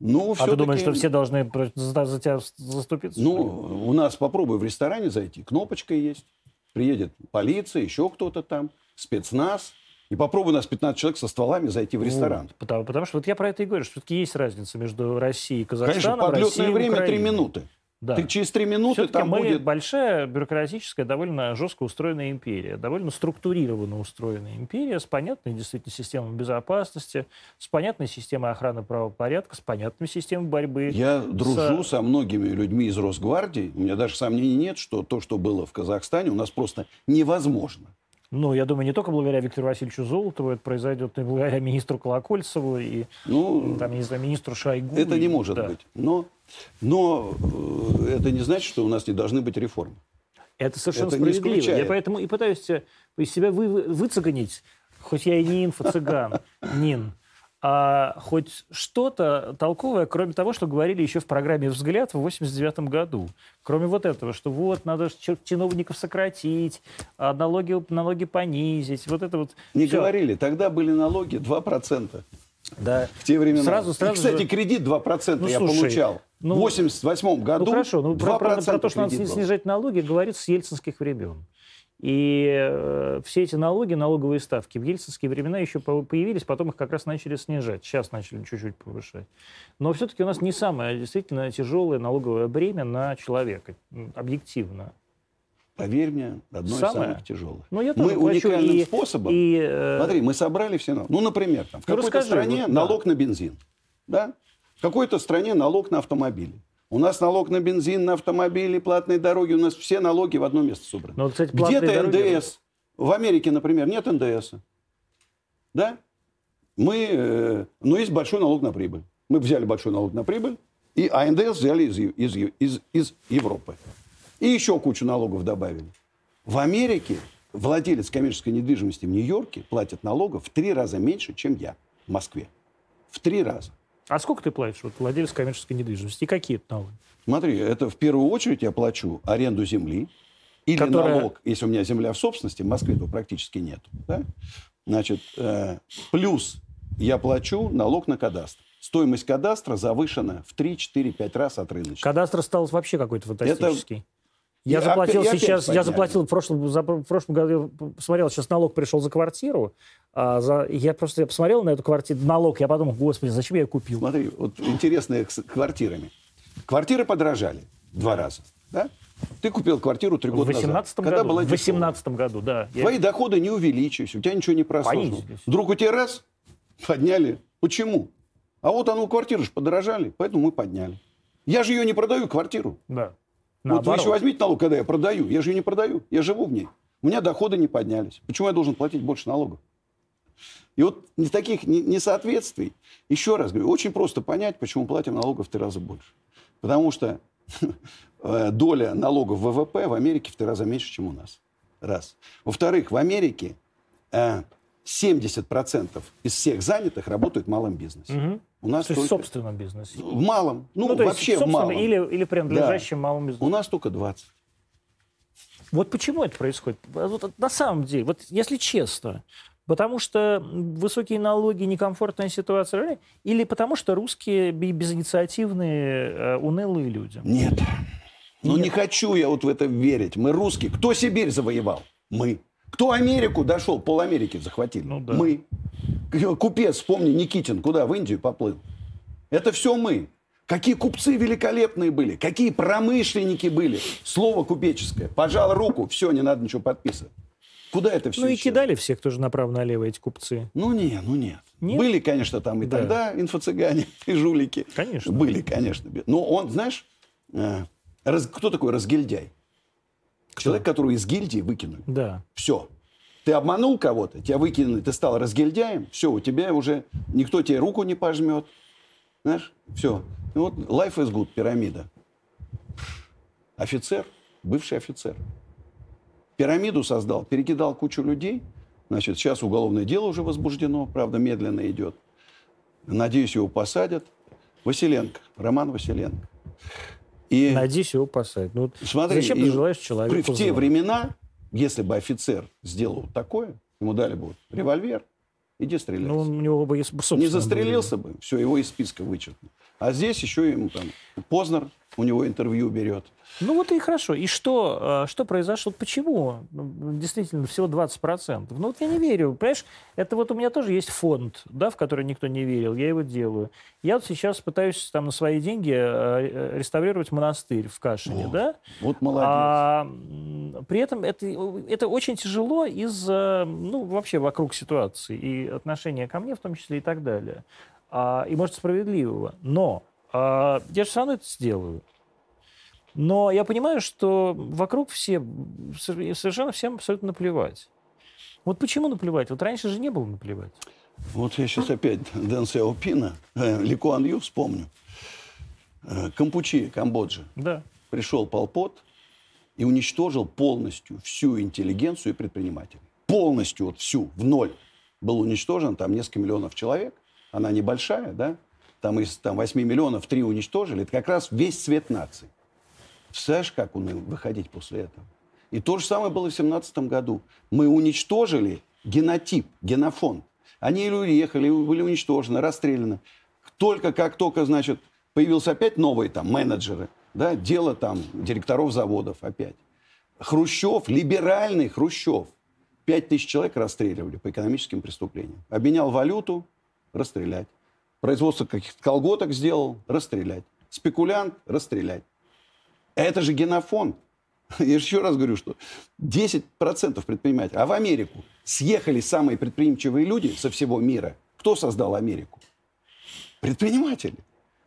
Ну, а ты думаешь, что все должны за тебя заступиться? Ну, у нас попробуй в ресторане зайти, кнопочка есть, приедет полиция, еще кто-то там, спецназ, и попробуй у нас пятнадцать человек со стволами зайти в ресторан. Вот, потому, потому что вот я про это и говорю, что все-таки есть разница между Россией и Казахстаном. Конечно, подлетное время три минуты. Да. Ты через три минуты все-таки там мы будет... большая бюрократическая, довольно жестко устроенная империя, довольно структурированно устроенная империя с понятной действительно системой безопасности, с понятной системой охраны правопорядка, с понятной системой борьбы. Я с... дружу со многими людьми из Росгвардии. У меня даже сомнений нет, что то, что было в Казахстане, у нас просто невозможно. Ну, я думаю, не только благодаря Виктору Васильевичу Золотову это произойдет, но и благодаря министру Колокольцеву и, ну, там, не знаю, министру Шойгу. Это и, не может да. быть. Но, но это не значит, что у нас не должны быть реформы. Это совершенно это справедливо. Я поэтому и пытаюсь из себя вы, вы, выцыганить, хоть я и не инфо-цыган, Нин, а хоть что-то толковое, кроме того, что говорили еще в программе «Взгляд» в восемьдесят девятом году. Кроме вот этого, что вот, надо чиновников сократить, а налоги, налоги понизить. Вот это вот. Не все. Говорили. Тогда были налоги два процента. Да. В те времена. Сразу, сразу И, кстати, же... кредит два процента ну, я слушай, получал. Ну, в восемьдесят восьмом году ну, хорошо, ну, два процента про, про, про то, что надо был. Снижать налоги, говорит с ельцинских времен. И все эти налоги, налоговые ставки в ельцинские времена еще появились, потом их как раз начали снижать. Сейчас начали чуть-чуть повышать. Но все-таки у нас не самое действительно тяжелое налоговое бремя на человека, объективно. Поверь мне, одно самое? из самых тяжелых. Ну, я мы уникальным и, способом... И, э... Смотри, мы собрали все налоги. Ну, например, там, в ну, какой-то стране вот, налог да. на бензин. Да? В какой-то стране налог на автомобили. У нас налог на бензин, на автомобили, платные дороги. У нас все налоги в одно место собраны. Но, кстати, где-то дороги... эн дэ эс. В Америке, например, нет эн дэ эса. Да? Мы... Э, но есть большой налог на прибыль. Мы взяли большой налог на прибыль, и, а эн дэ эс взяли из, из, из, из Европы. И еще кучу налогов добавили. В Америке владелец коммерческой недвижимости в Нью-Йорке платит налогов в три раза меньше, чем я в Москве. В три раза. А сколько ты платишь, вот, владелец коммерческой недвижимости? И какие это налоги? Смотри, это в первую очередь я плачу аренду земли или Которая... налог, если у меня земля в собственности, в Москве этого практически нет. Да? Значит, э, плюс я плачу налог на кадастр. Стоимость кадастра завышена в три-четыре-пять раз от рыночной. Кадастр стал вообще какой-то фантастический. Это... Я, я заплатил опять, сейчас, я, я заплатил в прошлом, за, в прошлом году, я посмотрел, сейчас налог пришел за квартиру, а за, я просто я посмотрел на эту квартиру, налог, я подумал, господи, зачем я ее купил? Смотри, вот интересно с квартирами. Квартиры подорожали два раза, да? Ты купил квартиру три года назад. Когда была в восемнадцатом году, да. Твои я... доходы не увеличились, у тебя ничего не просохло. Вдруг у тебя раз, подняли. Почему? А вот оно, квартиры же подорожали, поэтому мы подняли. Я же ее не продаю, квартиру. Да. Наоборот. Вот вы еще возьмите налог, когда я продаю. Я же ее не продаю. Я живу в ней. У меня доходы не поднялись. Почему я должен платить больше налогов? И вот таких несоответствий, еще раз говорю, очень просто понять, почему платим налогов в три раза больше. Потому что доля налогов в вэ вэ пэ в Америке в три раза меньше, чем у нас. Раз. Во-вторых, в Америке семьдесят процентов из всех занятых работают в малом бизнесе. Угу. У нас то только... есть в собственном бизнесе? В малом. Ну, ну то вообще есть в малом. Или, или принадлежащем да. малому бизнесу. У нас только двадцать. Вот почему это происходит? Вот, на самом деле, вот если честно, потому что высокие налоги, некомфортная ситуация, или потому что русские безинициативные, унылые люди? Нет. Ну, Нет. не хочу я вот в это верить. Мы русские. Кто Сибирь завоевал? Мы. Кто Америку дошел? Пол Америки захватили. Ну, да. Мы. Купец, вспомни, Никитин, куда? В Индию поплыл. Это все мы. Какие купцы великолепные были, какие промышленники были. Слово купеческое. Пожал руку, все, не надо ничего подписывать. Куда это все? Ну и кидали всех тоже направо-налево эти купцы. Ну не, ну нет. нет. Были, конечно, там и да. тогда инфо-цыгане, и жулики. Конечно. Были, конечно. Но он, знаешь, раз, кто такой разгильдяй? Кто? Человек, которого из гильдии выкинули. Да. Все. Ты обманул кого-то, тебя выкинули, ты стал разгильдяем, все, у тебя уже никто тебе руку не пожмет. Знаешь, все. Ну, вот life is good, пирамида. Офицер, бывший офицер. Пирамиду создал, перекидал кучу людей. Значит, сейчас уголовное дело уже возбуждено, правда, медленно идет. Надеюсь, его посадят. Василенко, Роман Василенко. И... Надеюсь, его посадят. Ну, смотри, зачем ты желаешь человеку? В те зло? времена, если бы офицер сделал такое, ему дали бы револьвер, иди стреляйся. Ну, у него бы, не застрелился бы, все, его из списка вычеркнули. А здесь еще ему там Познер у него интервью берет. Ну вот и хорошо. И что, что произошло? Почему? Действительно, всего двадцать процентов. Ну вот я не верю. Понимаешь, это вот у меня тоже есть фонд, да, в который никто не верил. Я его делаю. Я вот сейчас пытаюсь там на свои деньги реставрировать монастырь в Кашине. Вот, да? вот молодец. А, при этом это, это очень тяжело из-за, ну, вообще вокруг ситуации. И отношения ко мне в том числе и так далее. А, и, может, справедливого. Но а, я же все равно это сделаю. Но я понимаю, что вокруг все, совершенно всем абсолютно наплевать. Вот почему наплевать? Вот раньше же не было наплевать. Вот я сейчас опять Дэн Сяопина, э, Ли Куан Ю вспомню. Э, Кампучи, Камбоджа. Да. Пришел Пол Пот и уничтожил полностью всю интеллигенцию и предпринимателей. Полностью, вот всю, в ноль. Был уничтожен там несколько миллионов человек. Она небольшая, да? Там из там, восьми миллионов три уничтожили. Это как раз весь цвет нации. Представляешь, как уныл выходить после этого? И то же самое было в семнадцатом году. Мы уничтожили генотип, генофон. Они или уехали, были уничтожены, расстреляны. Только как только, значит, появился опять новые там менеджеры, да, дело там директоров заводов опять. Хрущев, либеральный Хрущев. пять тысяч человек расстреливали по экономическим преступлениям. Обменял валюту, расстрелять. Производство каких-то колготок сделал, расстрелять. Спекулянт, расстрелять. Это же генофонд. Я же еще раз говорю, что десять процентов предпринимателей. А в Америку съехали самые предприимчивые люди со всего мира. Кто создал Америку? Предприниматели.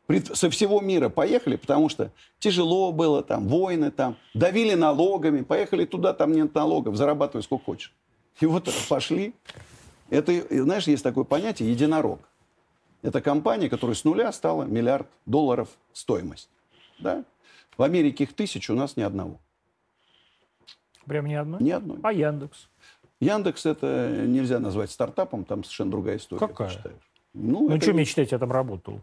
Пред... Со всего мира поехали, потому что тяжело было, там, войны, там, давили налогами, поехали туда, там нет налогов, зарабатывай сколько хочешь. И вот пошли. Это, знаешь, есть такое понятие единорог. Это компания, которая с нуля стала миллиард долларов стоимость. Да? В Америке их тысяча, у нас ни одного. Прям ни одной? Ни одной. А Яндекс? Яндекс это нельзя назвать стартапом, там совершенно другая история. Какая? Ну, ну это... что мечтать, я там работал?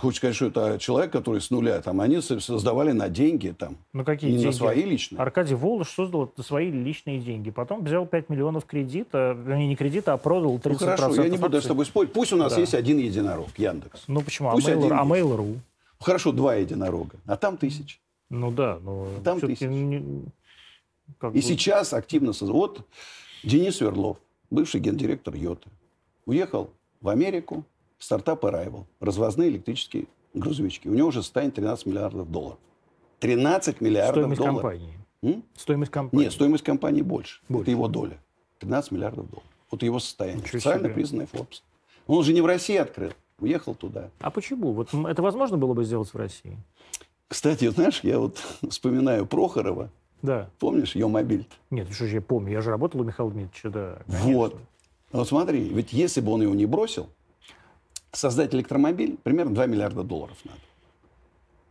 Хочешь сказать, что это человек, который с нуля, там, они создавали на деньги, там, ну, какие деньги? На свои личные. Аркадий Волош создал свои личные деньги, потом взял пять миллионов кредита, не кредита, а продал тридцать процентов. Ну, хорошо, я не буду акций. С тобой спорить, пусть у нас да. есть один единорог, Яндекс. Ну почему, пусть а Mail.ru? Хорошо, два единорога, а там тысяч. Ну да, но... А там тысяч. Не... Как и будет? Сейчас активно... Соз... Вот Денис Сверлов, бывший гендиректор Йоты, уехал в Америку, стартап Arrival, развозные электрические грузовички. У него уже станет тринадцать миллиардов долларов. тринадцать миллиардов стоимость долларов. Компании. М? Стоимость компании. Нет, стоимость компании больше. больше. Это его доля. тринадцать миллиардов долларов. Вот его состояние. Ничего Социально себе. Признанный Forbes. Он же не в России открыл. Уехал туда. А почему? Вот это возможно было бы сделать в России? Кстати, знаешь, я вот вспоминаю Прохорова. Да. Помнишь Е-мобиль-то? Нет, что же я помню. Я же работал у Михаила Дмитриевича, да. Конечно. Вот. Вот смотри, ведь если бы он его не бросил, создать электромобиль примерно два миллиарда долларов надо.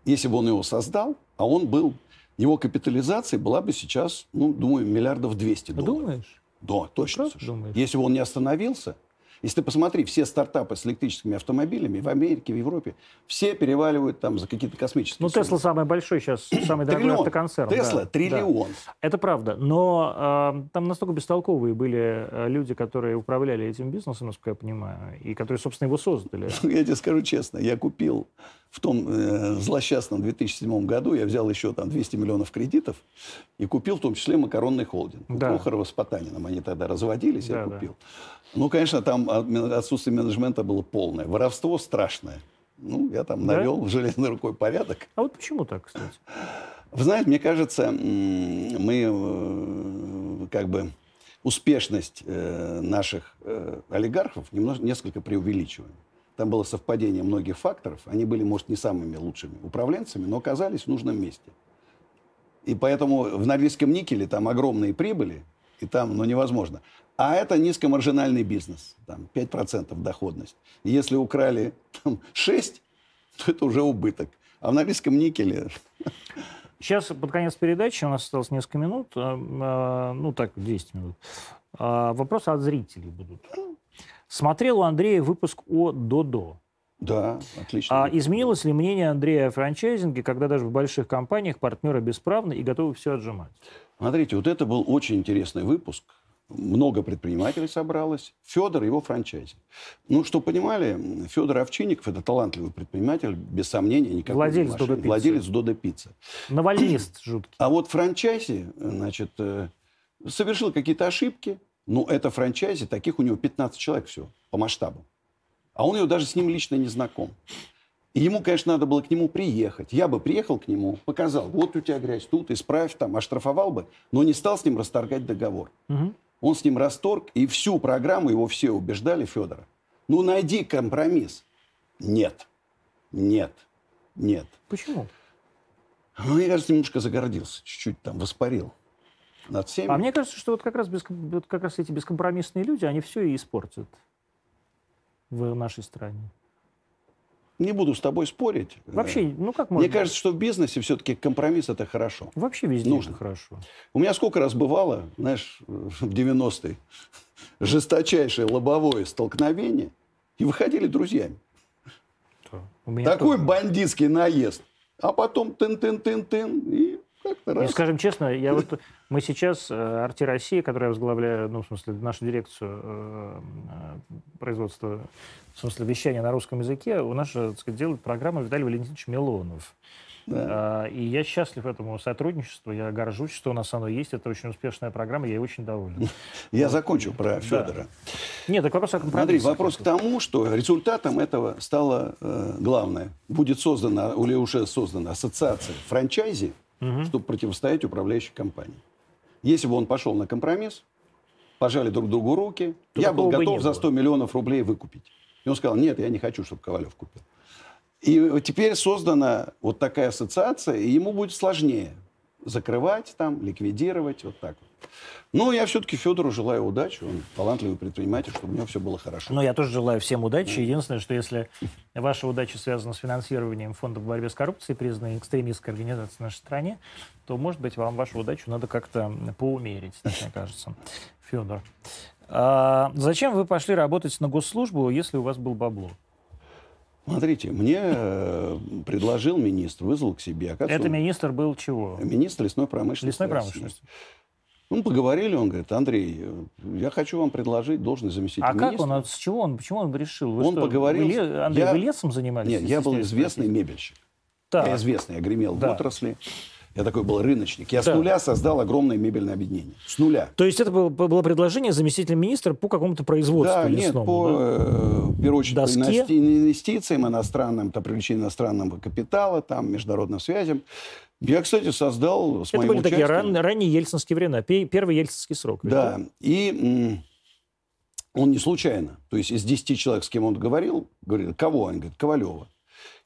Если бы он его создал, а он был... Его капитализация была бы сейчас, ну, думаю, миллиардов двести долларов. Думаешь? Да, точно. Если бы он не остановился... Если ты посмотри, все стартапы с электрическими автомобилями в Америке, в Европе, все переваливают там за какие-то космические... Ну, Тесла самый большой сейчас, самый дорогой триллион. Автоконцерн. Тесла да, триллион. Да. Это правда. Но э, там настолько бестолковые были люди, которые управляли этим бизнесом, насколько я понимаю, и которые, собственно, его создали. Я тебе скажу честно, я купил в том э, злосчастном две тысячи седьмом году, я взял еще там двести миллионов кредитов и купил в том числе макаронный холдинг. Да. У Прохорова с Потаниным они тогда разводились, да, я купил. Да. Ну, конечно, там отсутствие менеджмента было полное. Воровство страшное. Ну, я там навел да? железной рукой порядок. А вот почему так, кстати? Вы знаете, мне кажется, мы как бы успешность э, наших э, олигархов немножко, несколько преувеличиваем. Там было совпадение многих факторов. Они были, может, не самыми лучшими управленцами, но оказались в нужном месте. И поэтому в норвежском никеле там огромные прибыли, и там, ну, невозможно. А это низкомаржинальный бизнес, там пять процентов доходность. И если украли там шесть процентов, то это уже убыток. А в норвежском никеле... Сейчас, под конец передачи, у нас осталось несколько минут, ну так, десять минут. Вопросы от зрителей будут. Смотрел у Андрея выпуск о Додо. Да, отлично. А изменилось ли мнение Андрея о франчайзинге, когда даже в больших компаниях партнеры бесправны и готовы все отжимать? Смотрите, вот это был очень интересный выпуск. Много предпринимателей собралось. Федор и его франчайзинг. Ну, что понимали, Федор Овчинников – это талантливый предприниматель, без сомнения, никакого владелец не Додо Пиццы. Владелец Додо Пиццы. Навальнист жуткий. А вот франчайзи, значит, совершил какие-то ошибки. Ну, это франчайзи, таких у него пятнадцать человек всего по масштабу. А он ее даже с ним лично не знаком. И ему, конечно, надо было к нему приехать. Я бы приехал к нему, показал, вот у тебя грязь тут, исправь там, оштрафовал бы, но не стал с ним расторгать договор. Угу. Он с ним расторг, и всю программу его все убеждали, Федора. Ну, найди компромисс. Нет. Нет. Нет. Почему? Ну, мне кажется, немножко загордился, чуть-чуть там воспарил. Над всеми. А мне кажется, что вот как раз, без, вот как раз эти бескомпромиссные люди, они все и испортят в нашей стране. Не буду с тобой спорить. Вообще, ну как можно? Мне кажется, что в бизнесе все-таки компромисс – это хорошо. Вообще везде нужно. Это хорошо. У меня сколько раз бывало, знаешь, в девяностые, жесточайшее лобовое столкновение, и выходили друзьями. Да. У меня такой тоже бандитский наезд. А потом тын-тын-тын-тын, и как-то раз. И, скажем честно, я вот... Мы сейчас, «Арти Россия», которая возглавляет, ну, в смысле, нашу дирекцию э, производства, в смысле, вещания на русском языке, у нас, так сказать, делает программу Виталий Валентинович Милонов. Да. Э, и я счастлив этому сотрудничеству, я горжусь, что у нас оно есть, это очень успешная программа, я очень доволен. Я закончу про Федора. Нет, так вопрос о компромиссе. Андрей, вопрос к тому, что результатом этого стало главное. Будет создана, или уже создана ассоциация франчайзи, чтобы противостоять управляющей компании. Если бы он пошел на компромисс, пожали друг другу руки, то я был готов за сто миллионов рублей выкупить. И он сказал, нет, я не хочу, чтобы Ковалев купил. И теперь создана вот такая ассоциация, и ему будет сложнее закрывать там, ликвидировать, вот так вот. Но я все-таки Федору желаю удачи, он талантливый предприниматель, чтобы у него все было хорошо. Но я тоже желаю всем удачи. Единственное, что если ваша удача связана с финансированием фондов борьбы с коррупцией, признанной экстремистской организацией в нашей стране, то, может быть, вам вашу удачу надо как-то поумерить, так мне кажется, Федор. А зачем вы пошли работать на госслужбу, если у вас был бабло? Смотрите, мне предложил министр, вызвал к себе. Оказывается, это министр был чего? Министр лесной промышленности. Лесной промышленности. Ну, поговорили, он говорит, Андрей, я хочу вам предложить должность заместителя а министра. А как он, с чего он, почему он решил? Вы он что, поговорил... Вы, Андрей, я... вы лесом занимались? Нет, я был известный мебельщик. Так. Я известный, я гремел да. в отрасли. Я такой был рыночник. Я да. с нуля создал огромное мебельное объединение. С нуля. То есть это было, было предложение заместителя министра по какому-то производству да, лесному? Нет, по, да? в первую очередь, доске? По инвестициям, иностранным, по привлечению иностранного капитала, там, международным связям. Я, кстати, создал с это моим участием... Это были такие ран, ранние ельцинские времена, первый ельцинский срок. Да, да? И он не случайно. То есть из десяти человек, с кем он говорил, говорит, кого? Они говорят, Ковалева.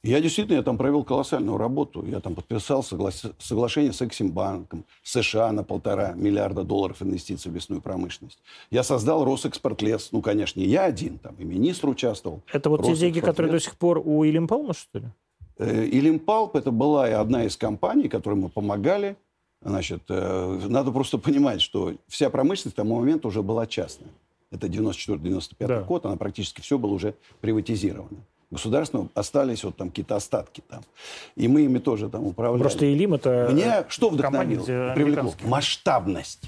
Я действительно, я там провел колоссальную работу. Я там подписал согла... соглашение с Эксимбанком, США на полтора миллиарда долларов инвестиций в лесную промышленность. Я создал Росэкспортлес. Ну, конечно, не я один, там и министр участвовал. Это вот те деньги, которые до сих пор у Илимпалма, что ли? Илимпалп – это была одна из компаний, которой мы помогали. Значит, надо просто понимать, что вся промышленность к тому моменту уже была частная. Это девяносто четвёртый — девяносто пятый да. год, она практически все было уже приватизировано. Государственного остались вот там какие-то остатки там. И мы ими тоже там управляли. Просто Илим это... Меня что вдохновило, привлекло? Масштабность.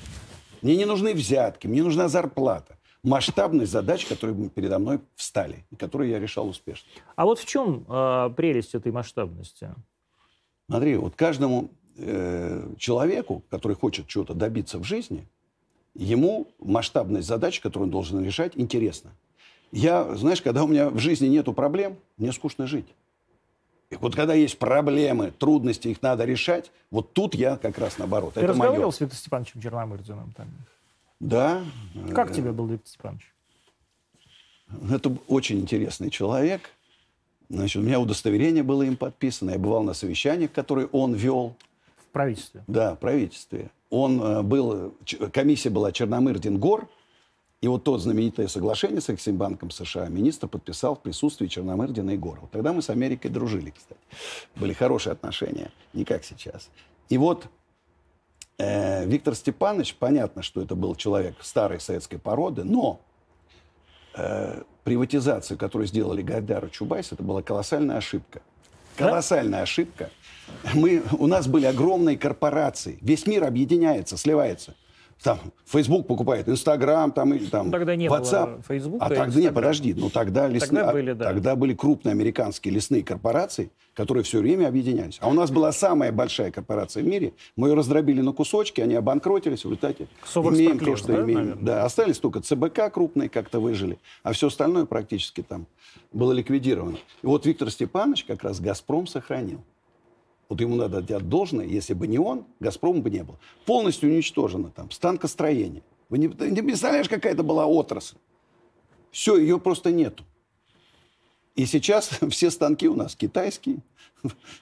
Мне не нужны взятки, мне нужна зарплата. Масштабность задач, которые передо мной встали, и которые я решал успешно. А вот в чем э, прелесть этой масштабности? Смотри, вот каждому э, человеку, который хочет чего-то добиться в жизни, ему масштабность задач, которую он должен решать, интересна. Я, знаешь, когда у меня в жизни нету проблем, мне скучно жить. И вот когда есть проблемы, трудности, их надо решать, вот тут я как раз наоборот. Ты это разговаривал мое. С Виктором Степановичем Черномырдиным? Там? Да. Как э... тебе был Виктор Степанович? Это очень интересный человек. Значит, у меня удостоверение было им подписано. Я бывал на совещаниях, которые он вел. В правительстве? Да, в правительстве. Он был... Комиссия была Черномырдин-Гор. И вот то знаменитое соглашение с Эксимбанком США министр подписал в присутствии Черномырдина и Гора. Вот тогда мы с Америкой дружили, кстати. Были хорошие отношения. Не как сейчас. И вот э, Виктор Степанович, понятно, что это был человек старой советской породы, но э, приватизацию, которую сделали Гайдару Чубайс, это была колоссальная ошибка. Колоссальная да? ошибка. Мы, у нас были огромные корпорации. Весь мир объединяется, сливается. Там Facebook покупает, Инстаграм, там, и, там тогда не WhatsApp. Было Фейсбука, а тогда Instagram. Не, подожди, ну тогда лесные, тогда были, да. тогда были крупные американские лесные корпорации, которые все время объединялись. А у нас была самая большая корпорация в мире, мы ее раздробили на кусочки, они обанкротились, в результате имеем то, что да, имеем. Да, остались только ЦБК крупные как-то выжили, а все остальное практически там было ликвидировано. И вот Виктор Степанович как раз «Газпром» сохранил. Вот ему надо отдать должное, если бы не он, «Газпрома» бы не было. Полностью уничтожено там станкостроение. Вы не, не представляешь, какая это была отрасль. Все, ее просто нету. И сейчас все станки у нас китайские.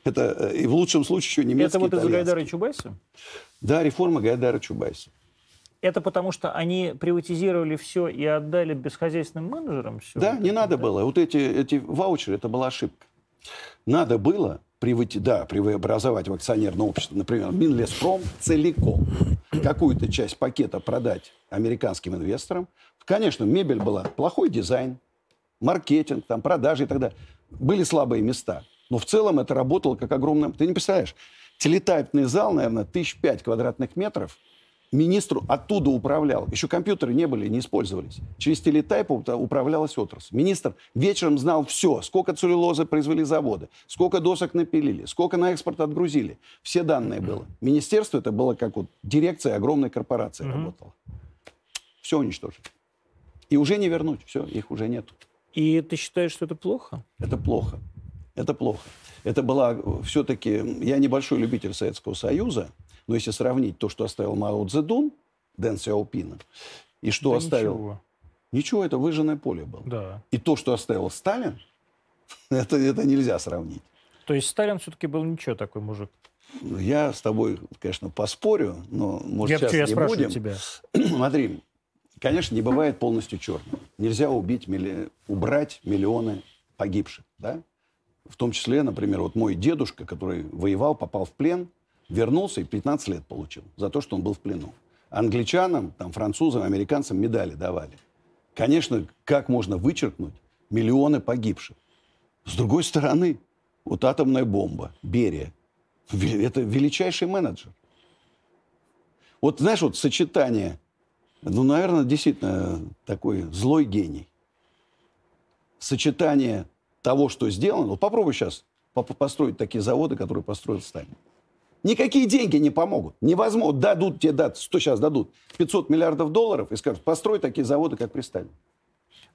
Это, и в лучшем случае еще немецкие, итальянские. Это вот из-за Гайдара Чубайса? Да, реформа Гайдара Чубайса. Это потому, что они приватизировали все и отдали бесхозяйственным менеджерам? Все да, это, не надо да? было. Вот эти, эти ваучеры, это была ошибка. Надо было... Да, преобразовать в акционерное общество, например, Минлеспром целиком. Какую-то часть пакета продать американским инвесторам. Конечно, мебель была, плохой дизайн, маркетинг, там, продажи и так далее. Были слабые места. Но в целом это работало как огромное... Ты не представляешь, телетайпный зал, наверное, тысяч пять квадратных метров, министру оттуда управлял. Еще компьютеры не были, не использовались. Через телетайп управлялась отрасль. Министр вечером знал все. Сколько целлюлозы произвели заводы, сколько досок напилили, сколько на экспорт отгрузили. Все данные было. Министерство это было как вот дирекция огромной корпорации mm-hmm. работала. Все уничтожили. И уже не вернуть. Все, их уже нет. И ты считаешь, что это плохо? Это плохо. Это плохо. Это была все-таки... Я небольшой любитель Советского Союза. Но если сравнить то, что оставил Мао Цзэдун, Дэн Сяопина, и что да оставил... Ничего. Ничего, это выжженное поле было. Да. И то, что оставил Сталин, это, это нельзя сравнить. То есть Сталин все-таки был ничего такой мужик? Я с тобой, конечно, поспорю, но, может, я, сейчас я не будем. Тебя. Смотри, конечно, не бывает полностью черного. Нельзя убить, милли... убрать миллионы погибших. Да? В том числе, например, вот мой дедушка, который воевал, попал в плен, вернулся и пятнадцать лет получил за то, что он был в плену. Англичанам, там, французам, американцам медали давали. Конечно, как можно вычеркнуть миллионы погибших? С другой стороны, вот атомная бомба, Берия, это величайший менеджер. Вот знаешь, вот сочетание, ну, наверное, действительно такой злой гений. Сочетание того, что сделано. Вот попробуй сейчас построить такие заводы, которые построил Сталин. Никакие деньги не помогут. Невозможно. Дадут тебе, дат, что сейчас дадут, пятьсот миллиардов долларов и скажут, построй такие заводы, как при Сталине.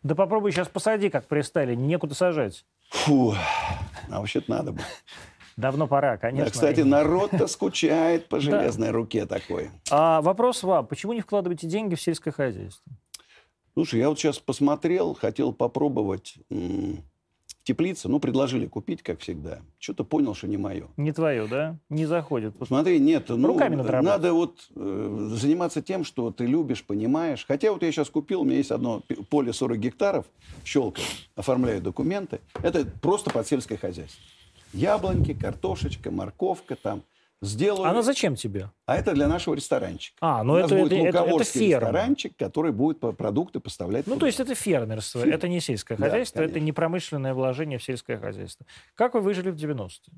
Да попробуй сейчас посади, как при Сталине. Некуда сажать. Фу, а вообще-то надо было. Давно пора, конечно. Да, кстати, народ-то скучает по железной руке такой. А вопрос вам. Почему не вкладываете деньги в сельское хозяйство? Слушай, я вот сейчас посмотрел, хотел попробовать... Теплица, ну, предложили купить, как всегда. Что-то понял, что не мое. Не твое, да? Не заходит. Смотри, нет, ну, надо вот э, заниматься тем, что ты любишь, понимаешь. Хотя вот я сейчас купил, у меня есть одно поле сорок гектаров, щелкаю, оформляю документы. Это просто под сельское хозяйство. Яблоньки, картошечка, морковка там. Сделаю. Она зачем тебе? А это для нашего ресторанчика. А, ну это, будет это, это фермер. Ресторанчик, который будет продукты поставлять. Ну, туда. То есть это фермерство, Ферм. Это не сельское да, хозяйство, конечно. Это не промышленное вложение в сельское хозяйство. Как вы выжили в девяностые?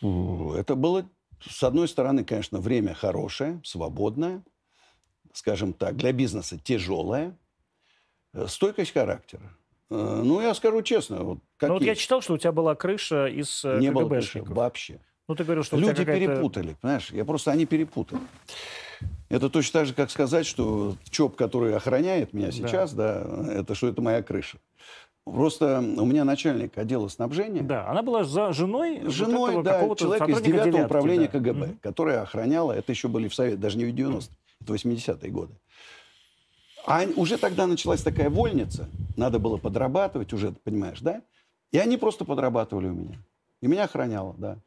Это было, с одной стороны, конечно, время хорошее, свободное, скажем так, для бизнеса тяжелое, стойкость характера. Ну, я скажу честно. Вот, ну, вот я читал, что у тебя была крыша из КГБшников. Не было крыши вообще. Ну, ты говорил, что люди перепутали, понимаешь? Я просто, они перепутали. Это точно так же, как сказать, что ЧОП, который охраняет меня сейчас, да, да это что это моя крыша. Просто у меня начальник отдела снабжения. Да, она была за женой. Женой, вот да, человека из девятого управления да. КГБ, mm-hmm. которая охраняла, это еще были в Совет, даже не в девяностых. Mm-hmm. восьмидесятые годы. А уже тогда началась такая вольница, надо было подрабатывать уже, понимаешь, да? И они просто подрабатывали у меня. И меня охраняла, да,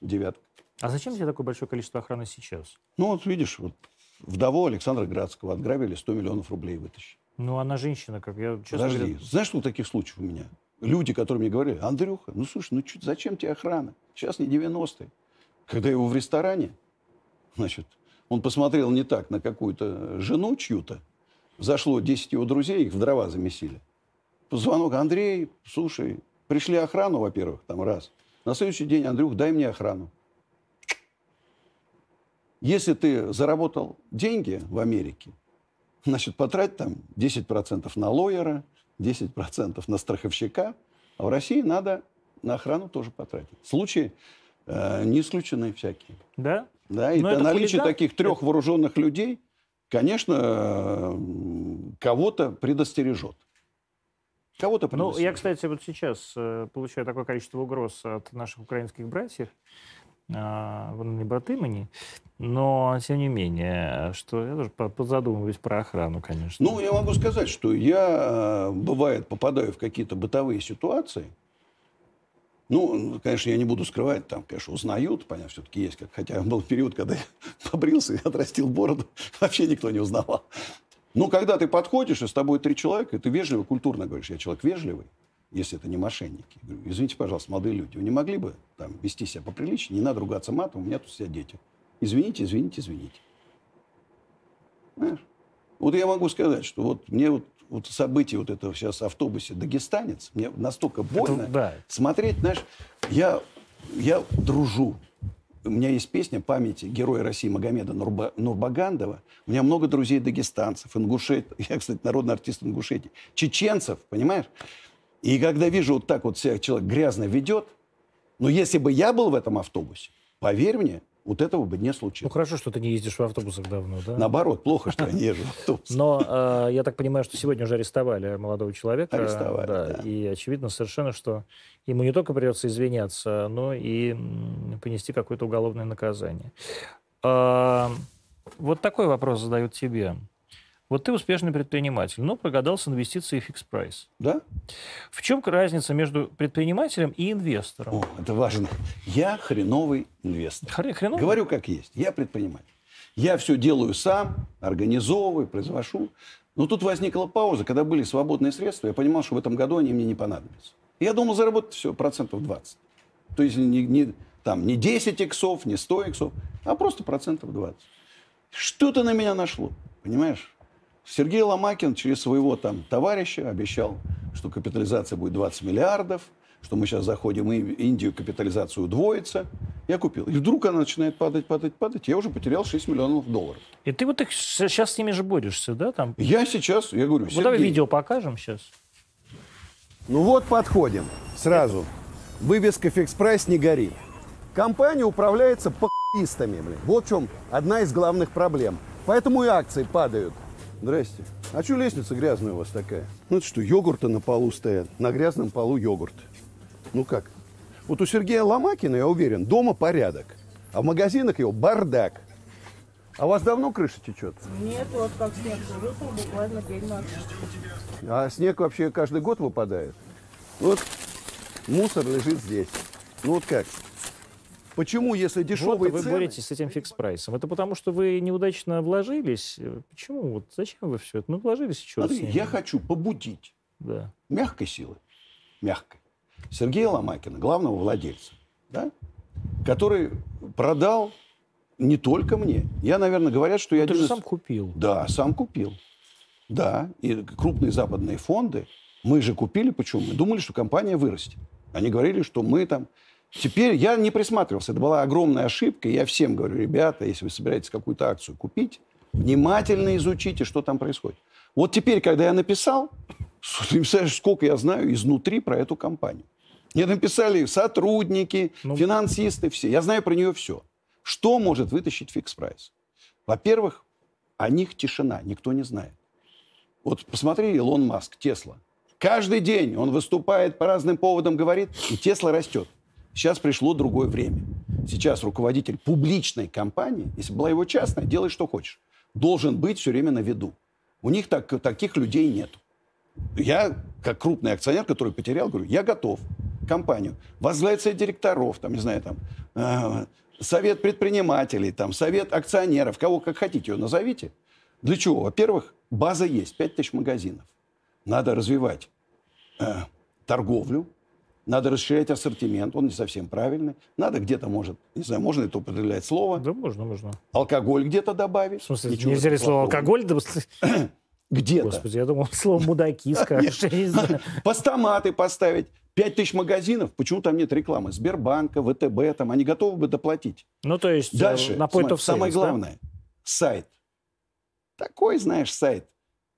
девятка. А зачем тебе такое большое количество охраны сейчас? Ну, вот видишь, вот вдову Александра Градского отграбили, сто миллионов рублей вытащили. Ну, она женщина, как я... честно Подожди, говоря... знаешь, что таких случаев у меня? Люди, которые мне говорили: Андрюха, ну, слушай, ну, чё, зачем тебе охрана? Сейчас не девяностые. Когда его в ресторане, значит, он посмотрел не так на какую-то жену чью-то, зашло десять его друзей, их в дрова замесили. Позвонок: Андрей, слушай, пришли охрану, во-первых, там раз. На следующий день: Андрюх, дай мне охрану. Если ты заработал деньги в Америке, значит, потрать там десять процентов на лоера, десять процентов на страховщика, а в России надо на охрану тоже потратить. Случаи э, не исключены всякие. Да? Да, и наличие таких трех вооруженных людей, конечно, кого-то предостережет. Кого-то предостережет. Ну, я, кстати, вот сейчас получаю такое количество угроз от наших украинских братьев, не браты мне, но, тем не менее, что я тоже подзадумываюсь про охрану, конечно. Ну, я могу сказать, что я, бывает, попадаю в какие-то бытовые ситуации. Ну, конечно, я не буду скрывать, там, конечно, узнают, понятно, все-таки есть, как, хотя был период, когда я побрился и отрастил бороду, вообще никто не узнавал. Но когда ты подходишь, и с тобой три человека, и ты вежливо, культурно говоришь: я человек вежливый, если это не мошенники. Говорю: извините, пожалуйста, молодые люди, вы не могли бы там вести себя поприличнее, не надо ругаться матом, у меня тут сидят дети. Извините, извините, извините. Знаешь? Вот я могу сказать, что вот мне вот, вот событие вот этого сейчас в автобусе «Дагестанец», мне настолько больно это, да. смотреть, знаешь, я, я дружу. У меня есть песня памяти героя России Магомеда Нурба, Нурбагандова. У меня много друзей дагестанцев, ингушетов. Я, кстати, народный артист Ингушетии. Чеченцев, понимаешь? И когда вижу вот так вот себя человек грязно ведет, но если бы я был в этом автобусе, поверь мне, вот этого бы не случилось. Ну, хорошо, что ты не ездишь в автобусах давно, да? Наоборот, плохо, что я не езжу в автобусах. Но э, я так понимаю, что сегодня уже арестовали молодого человека. Арестовали, да, да. И очевидно совершенно, что ему не только придется извиняться, но и понести какое-то уголовное наказание. Э, вот такой вопрос задают тебе. Вот ты успешный предприниматель, но прогадал с инвестицией фикс-прайс. Да? В чем разница между предпринимателем и инвестором? О, это важно. Я хреновый инвестор. Хр- хреновый? Говорю как есть. Я предприниматель. Я все делаю сам, организовываю, произвожу. Но тут возникла пауза, когда были свободные средства. Я понимал, что в этом году они мне не понадобятся. Я думал, заработать все процентов двадцать. То есть не, не, там, не десять иксов, не сто иксов, а просто процентов двадцать. Что-то на меня нашло, понимаешь? Сергей Ломакин через своего там товарища обещал, что капитализация будет двадцать миллиардов, что мы сейчас заходим в Индию, капитализацию удвоится. Я купил. И вдруг она начинает падать, падать, падать. Я уже потерял шесть миллионов долларов. И ты вот их сейчас с ними же борешься, да? Там? Я сейчас, я говорю, Сергей... Вот давай видео покажем сейчас. Ну вот подходим. Сразу. Вывеска «Фикс-прайс» не горит. Компания управляется похуистами, блин. Вот в чем одна из главных проблем. Поэтому и акции падают. Здрасте. А что лестница грязная у вас такая? Ну это что, йогурты на полу стоят? На грязном полу йогурт. Ну как? Вот у Сергея Ломакина, я уверен, дома порядок. А в магазинах его бардак. А у вас давно крыша течет? Нет, вот как снег выпал, буквально день назад. А снег вообще каждый год выпадает? Вот мусор лежит здесь. Ну вот как? Почему, если дешевые вот, цены... Вы боретесь с этим фикс-прайсом. Это потому, что вы неудачно вложились? Почему? Вот зачем вы все это? Ну, вложились еще раз. Я хочу побудить да. мягкой силы, мягкой, Сергея Ломакина, главного владельца, да? который продал не только мне. Я, наверное, говорят, что я... Ты же сам купил. Да, сам купил. Да, и крупные западные фонды. Мы же купили, почему? Мы думали, что компания вырастет. Они говорили, что мы там... Теперь я не присматривался. Это была огромная ошибка. Я всем говорю: ребята, если вы собираетесь какую-то акцию купить, внимательно изучите, что там происходит. Вот теперь, когда я написал, ты представляешь, сколько я знаю изнутри про эту компанию. Мне написали сотрудники, ну... финансисты, все. Я знаю про нее все. Что может вытащить фикс-прайс? Во-первых, о них тишина. Никто не знает. Вот посмотри, Илон Маск, Тесла. Каждый день он выступает по разным поводам, говорит, и Тесла растет. Сейчас пришло другое время. Сейчас руководитель публичной компании, если была его частная, делай, что хочешь. должен быть все время на виду. У них так, таких людей нет. Я, как крупный акционер, который потерял, говорю, я готов компанию. Возглавить совет директоров, там, не знаю, там, э, совет предпринимателей, там, совет акционеров, кого как хотите ее назовите. Для чего? Во-первых, база есть, пять тысяч магазинов. Надо развивать э, торговлю, надо расширять ассортимент, он не совсем правильный. Надо где-то, может, не знаю, можно это употреблять слово? Да, можно, можно. Алкоголь где-то добавить. В смысле, ничего нельзя ли слово алкоголь? Где-то. Господи, я думал, слово мудаки скажешь. Постаматы поставить. пять тысяч магазинов, почему там нет рекламы? Сбербанка, вэ тэ бэ, там они готовы бы доплатить. Ну, то есть, дальше, на point of sales, самое главное, сайт. Такой, знаешь, сайт.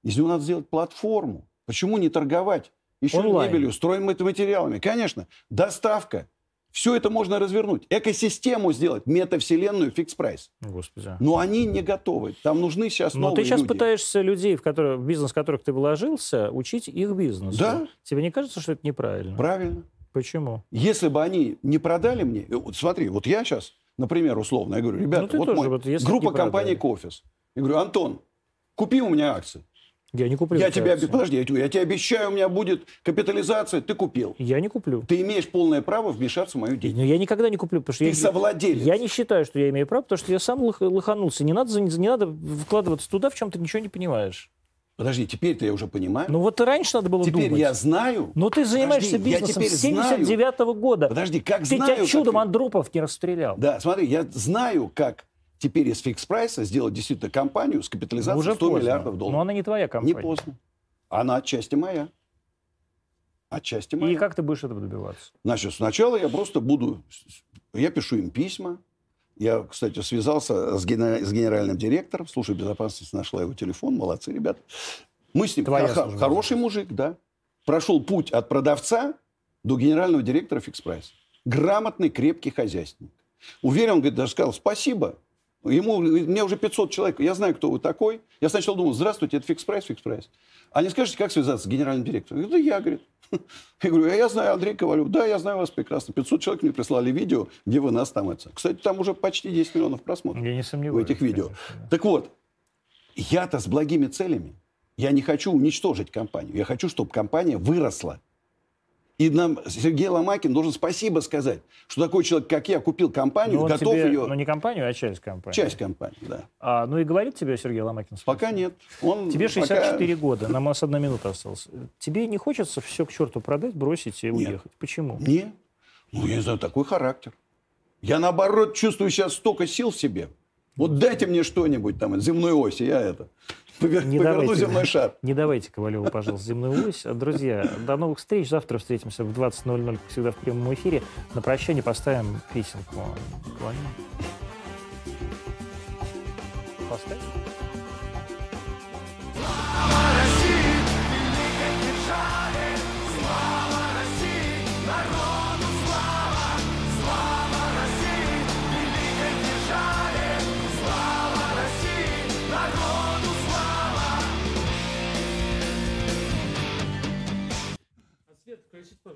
Из него надо сделать платформу. Почему не торговать? Еще мебелью, стройматериалами. Конечно, доставка. Все это можно развернуть. Экосистему сделать, метавселенную, фикс-прайс. Господи. Но они не готовы. Там нужны сейчас новые люди. Но ты сейчас люди. пытаешься людей, в, которые, в бизнес которых ты вложился, учить их бизнесу. Да. Тебе не кажется, что это неправильно? Правильно. Почему? Если бы они не продали мне... Вот смотри, вот я сейчас, например, условно, я говорю, ребята, вот, тоже, мой, вот группа компаний «Кофис». Я говорю, Антон, купи у меня акции. Я не куплю. Я тебе, подожди, я, я тебе обещаю, у меня будет капитализация, ты купил. Я не куплю. Ты имеешь полное право вмешаться в мою деятельность. Но я никогда не куплю, потому что ты я... совладелец. Я не считаю, что я имею право, потому что я сам лох, лоханулся. Не надо, не надо вкладываться туда, в чем ты ничего не понимаешь. Подожди, теперь-то я уже понимаю. Ну вот и раньше надо было теперь думать. Теперь я знаю. Но ты занимаешься подожди, бизнесом с семьдесят девятого года. Подожди, как ты знаю... Тебя чудом как... Андропов не расстрелял. Да, смотри, я знаю, как... Теперь из фикс-прайса сделать действительно компанию с капитализацией уже сто миллиардов долларов. Но она не твоя компания. Не поздно. Она отчасти моя. Отчасти моя. И как ты будешь этого добиваться? Значит, сначала я просто буду... Я пишу им письма. Я, кстати, связался с, ген... с генеральным директором. Служба безопасности нашла его телефон. Молодцы, ребята. Мы с ним... Х... Хороший мужик, да. Прошел путь от продавца до генерального директора фикс-прайса. Грамотный, крепкий хозяйственник. Уверен, он говорит, даже сказал спасибо. Ему, мне уже пятьсот человек, я знаю, кто вы такой. Я сначала думал, здравствуйте, это фикс-прайс, фикс-прайс. А не скажете, как связаться с генеральным директором? Да я, говорит. Я говорю, а я знаю Андрей Ковалев. Да, я знаю вас прекрасно. пятьсот человек мне прислали видео, где вы нас там. Это. Кстати, там уже почти десять миллионов просмотров. Я не сомневаюсь. В этих видео. Конечно, да. Так вот, я-то с благими целями. Я не хочу уничтожить компанию. Я хочу, чтобы компания выросла. И нам Сергей Ломакин должен спасибо сказать, что такой человек, как я, купил компанию, готов тебе, ее... Ну, не компанию, а часть компании. Часть компании, да. А, ну и говорит тебе Сергей Ломакин? Спасибо. Пока нет. Он тебе шестьдесят четыре пока... года, нам у нас одна минута осталась. Тебе не хочется все к черту продать, бросить и нет. уехать? Почему? Нет. Ну, я не знаю, такой характер. Я, наоборот, чувствую сейчас столько сил в себе. Вот дайте мне что-нибудь там, земной оси, я это... Повер... Не Поверну давайте, земной шар. Не давайте Ковалеву, пожалуйста, земную ось. Друзья, до новых встреч. Завтра встретимся в двадцать ноль ноль, как всегда, в прямом эфире. На прощание поставим песенку. Поставим.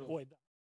Ой, да.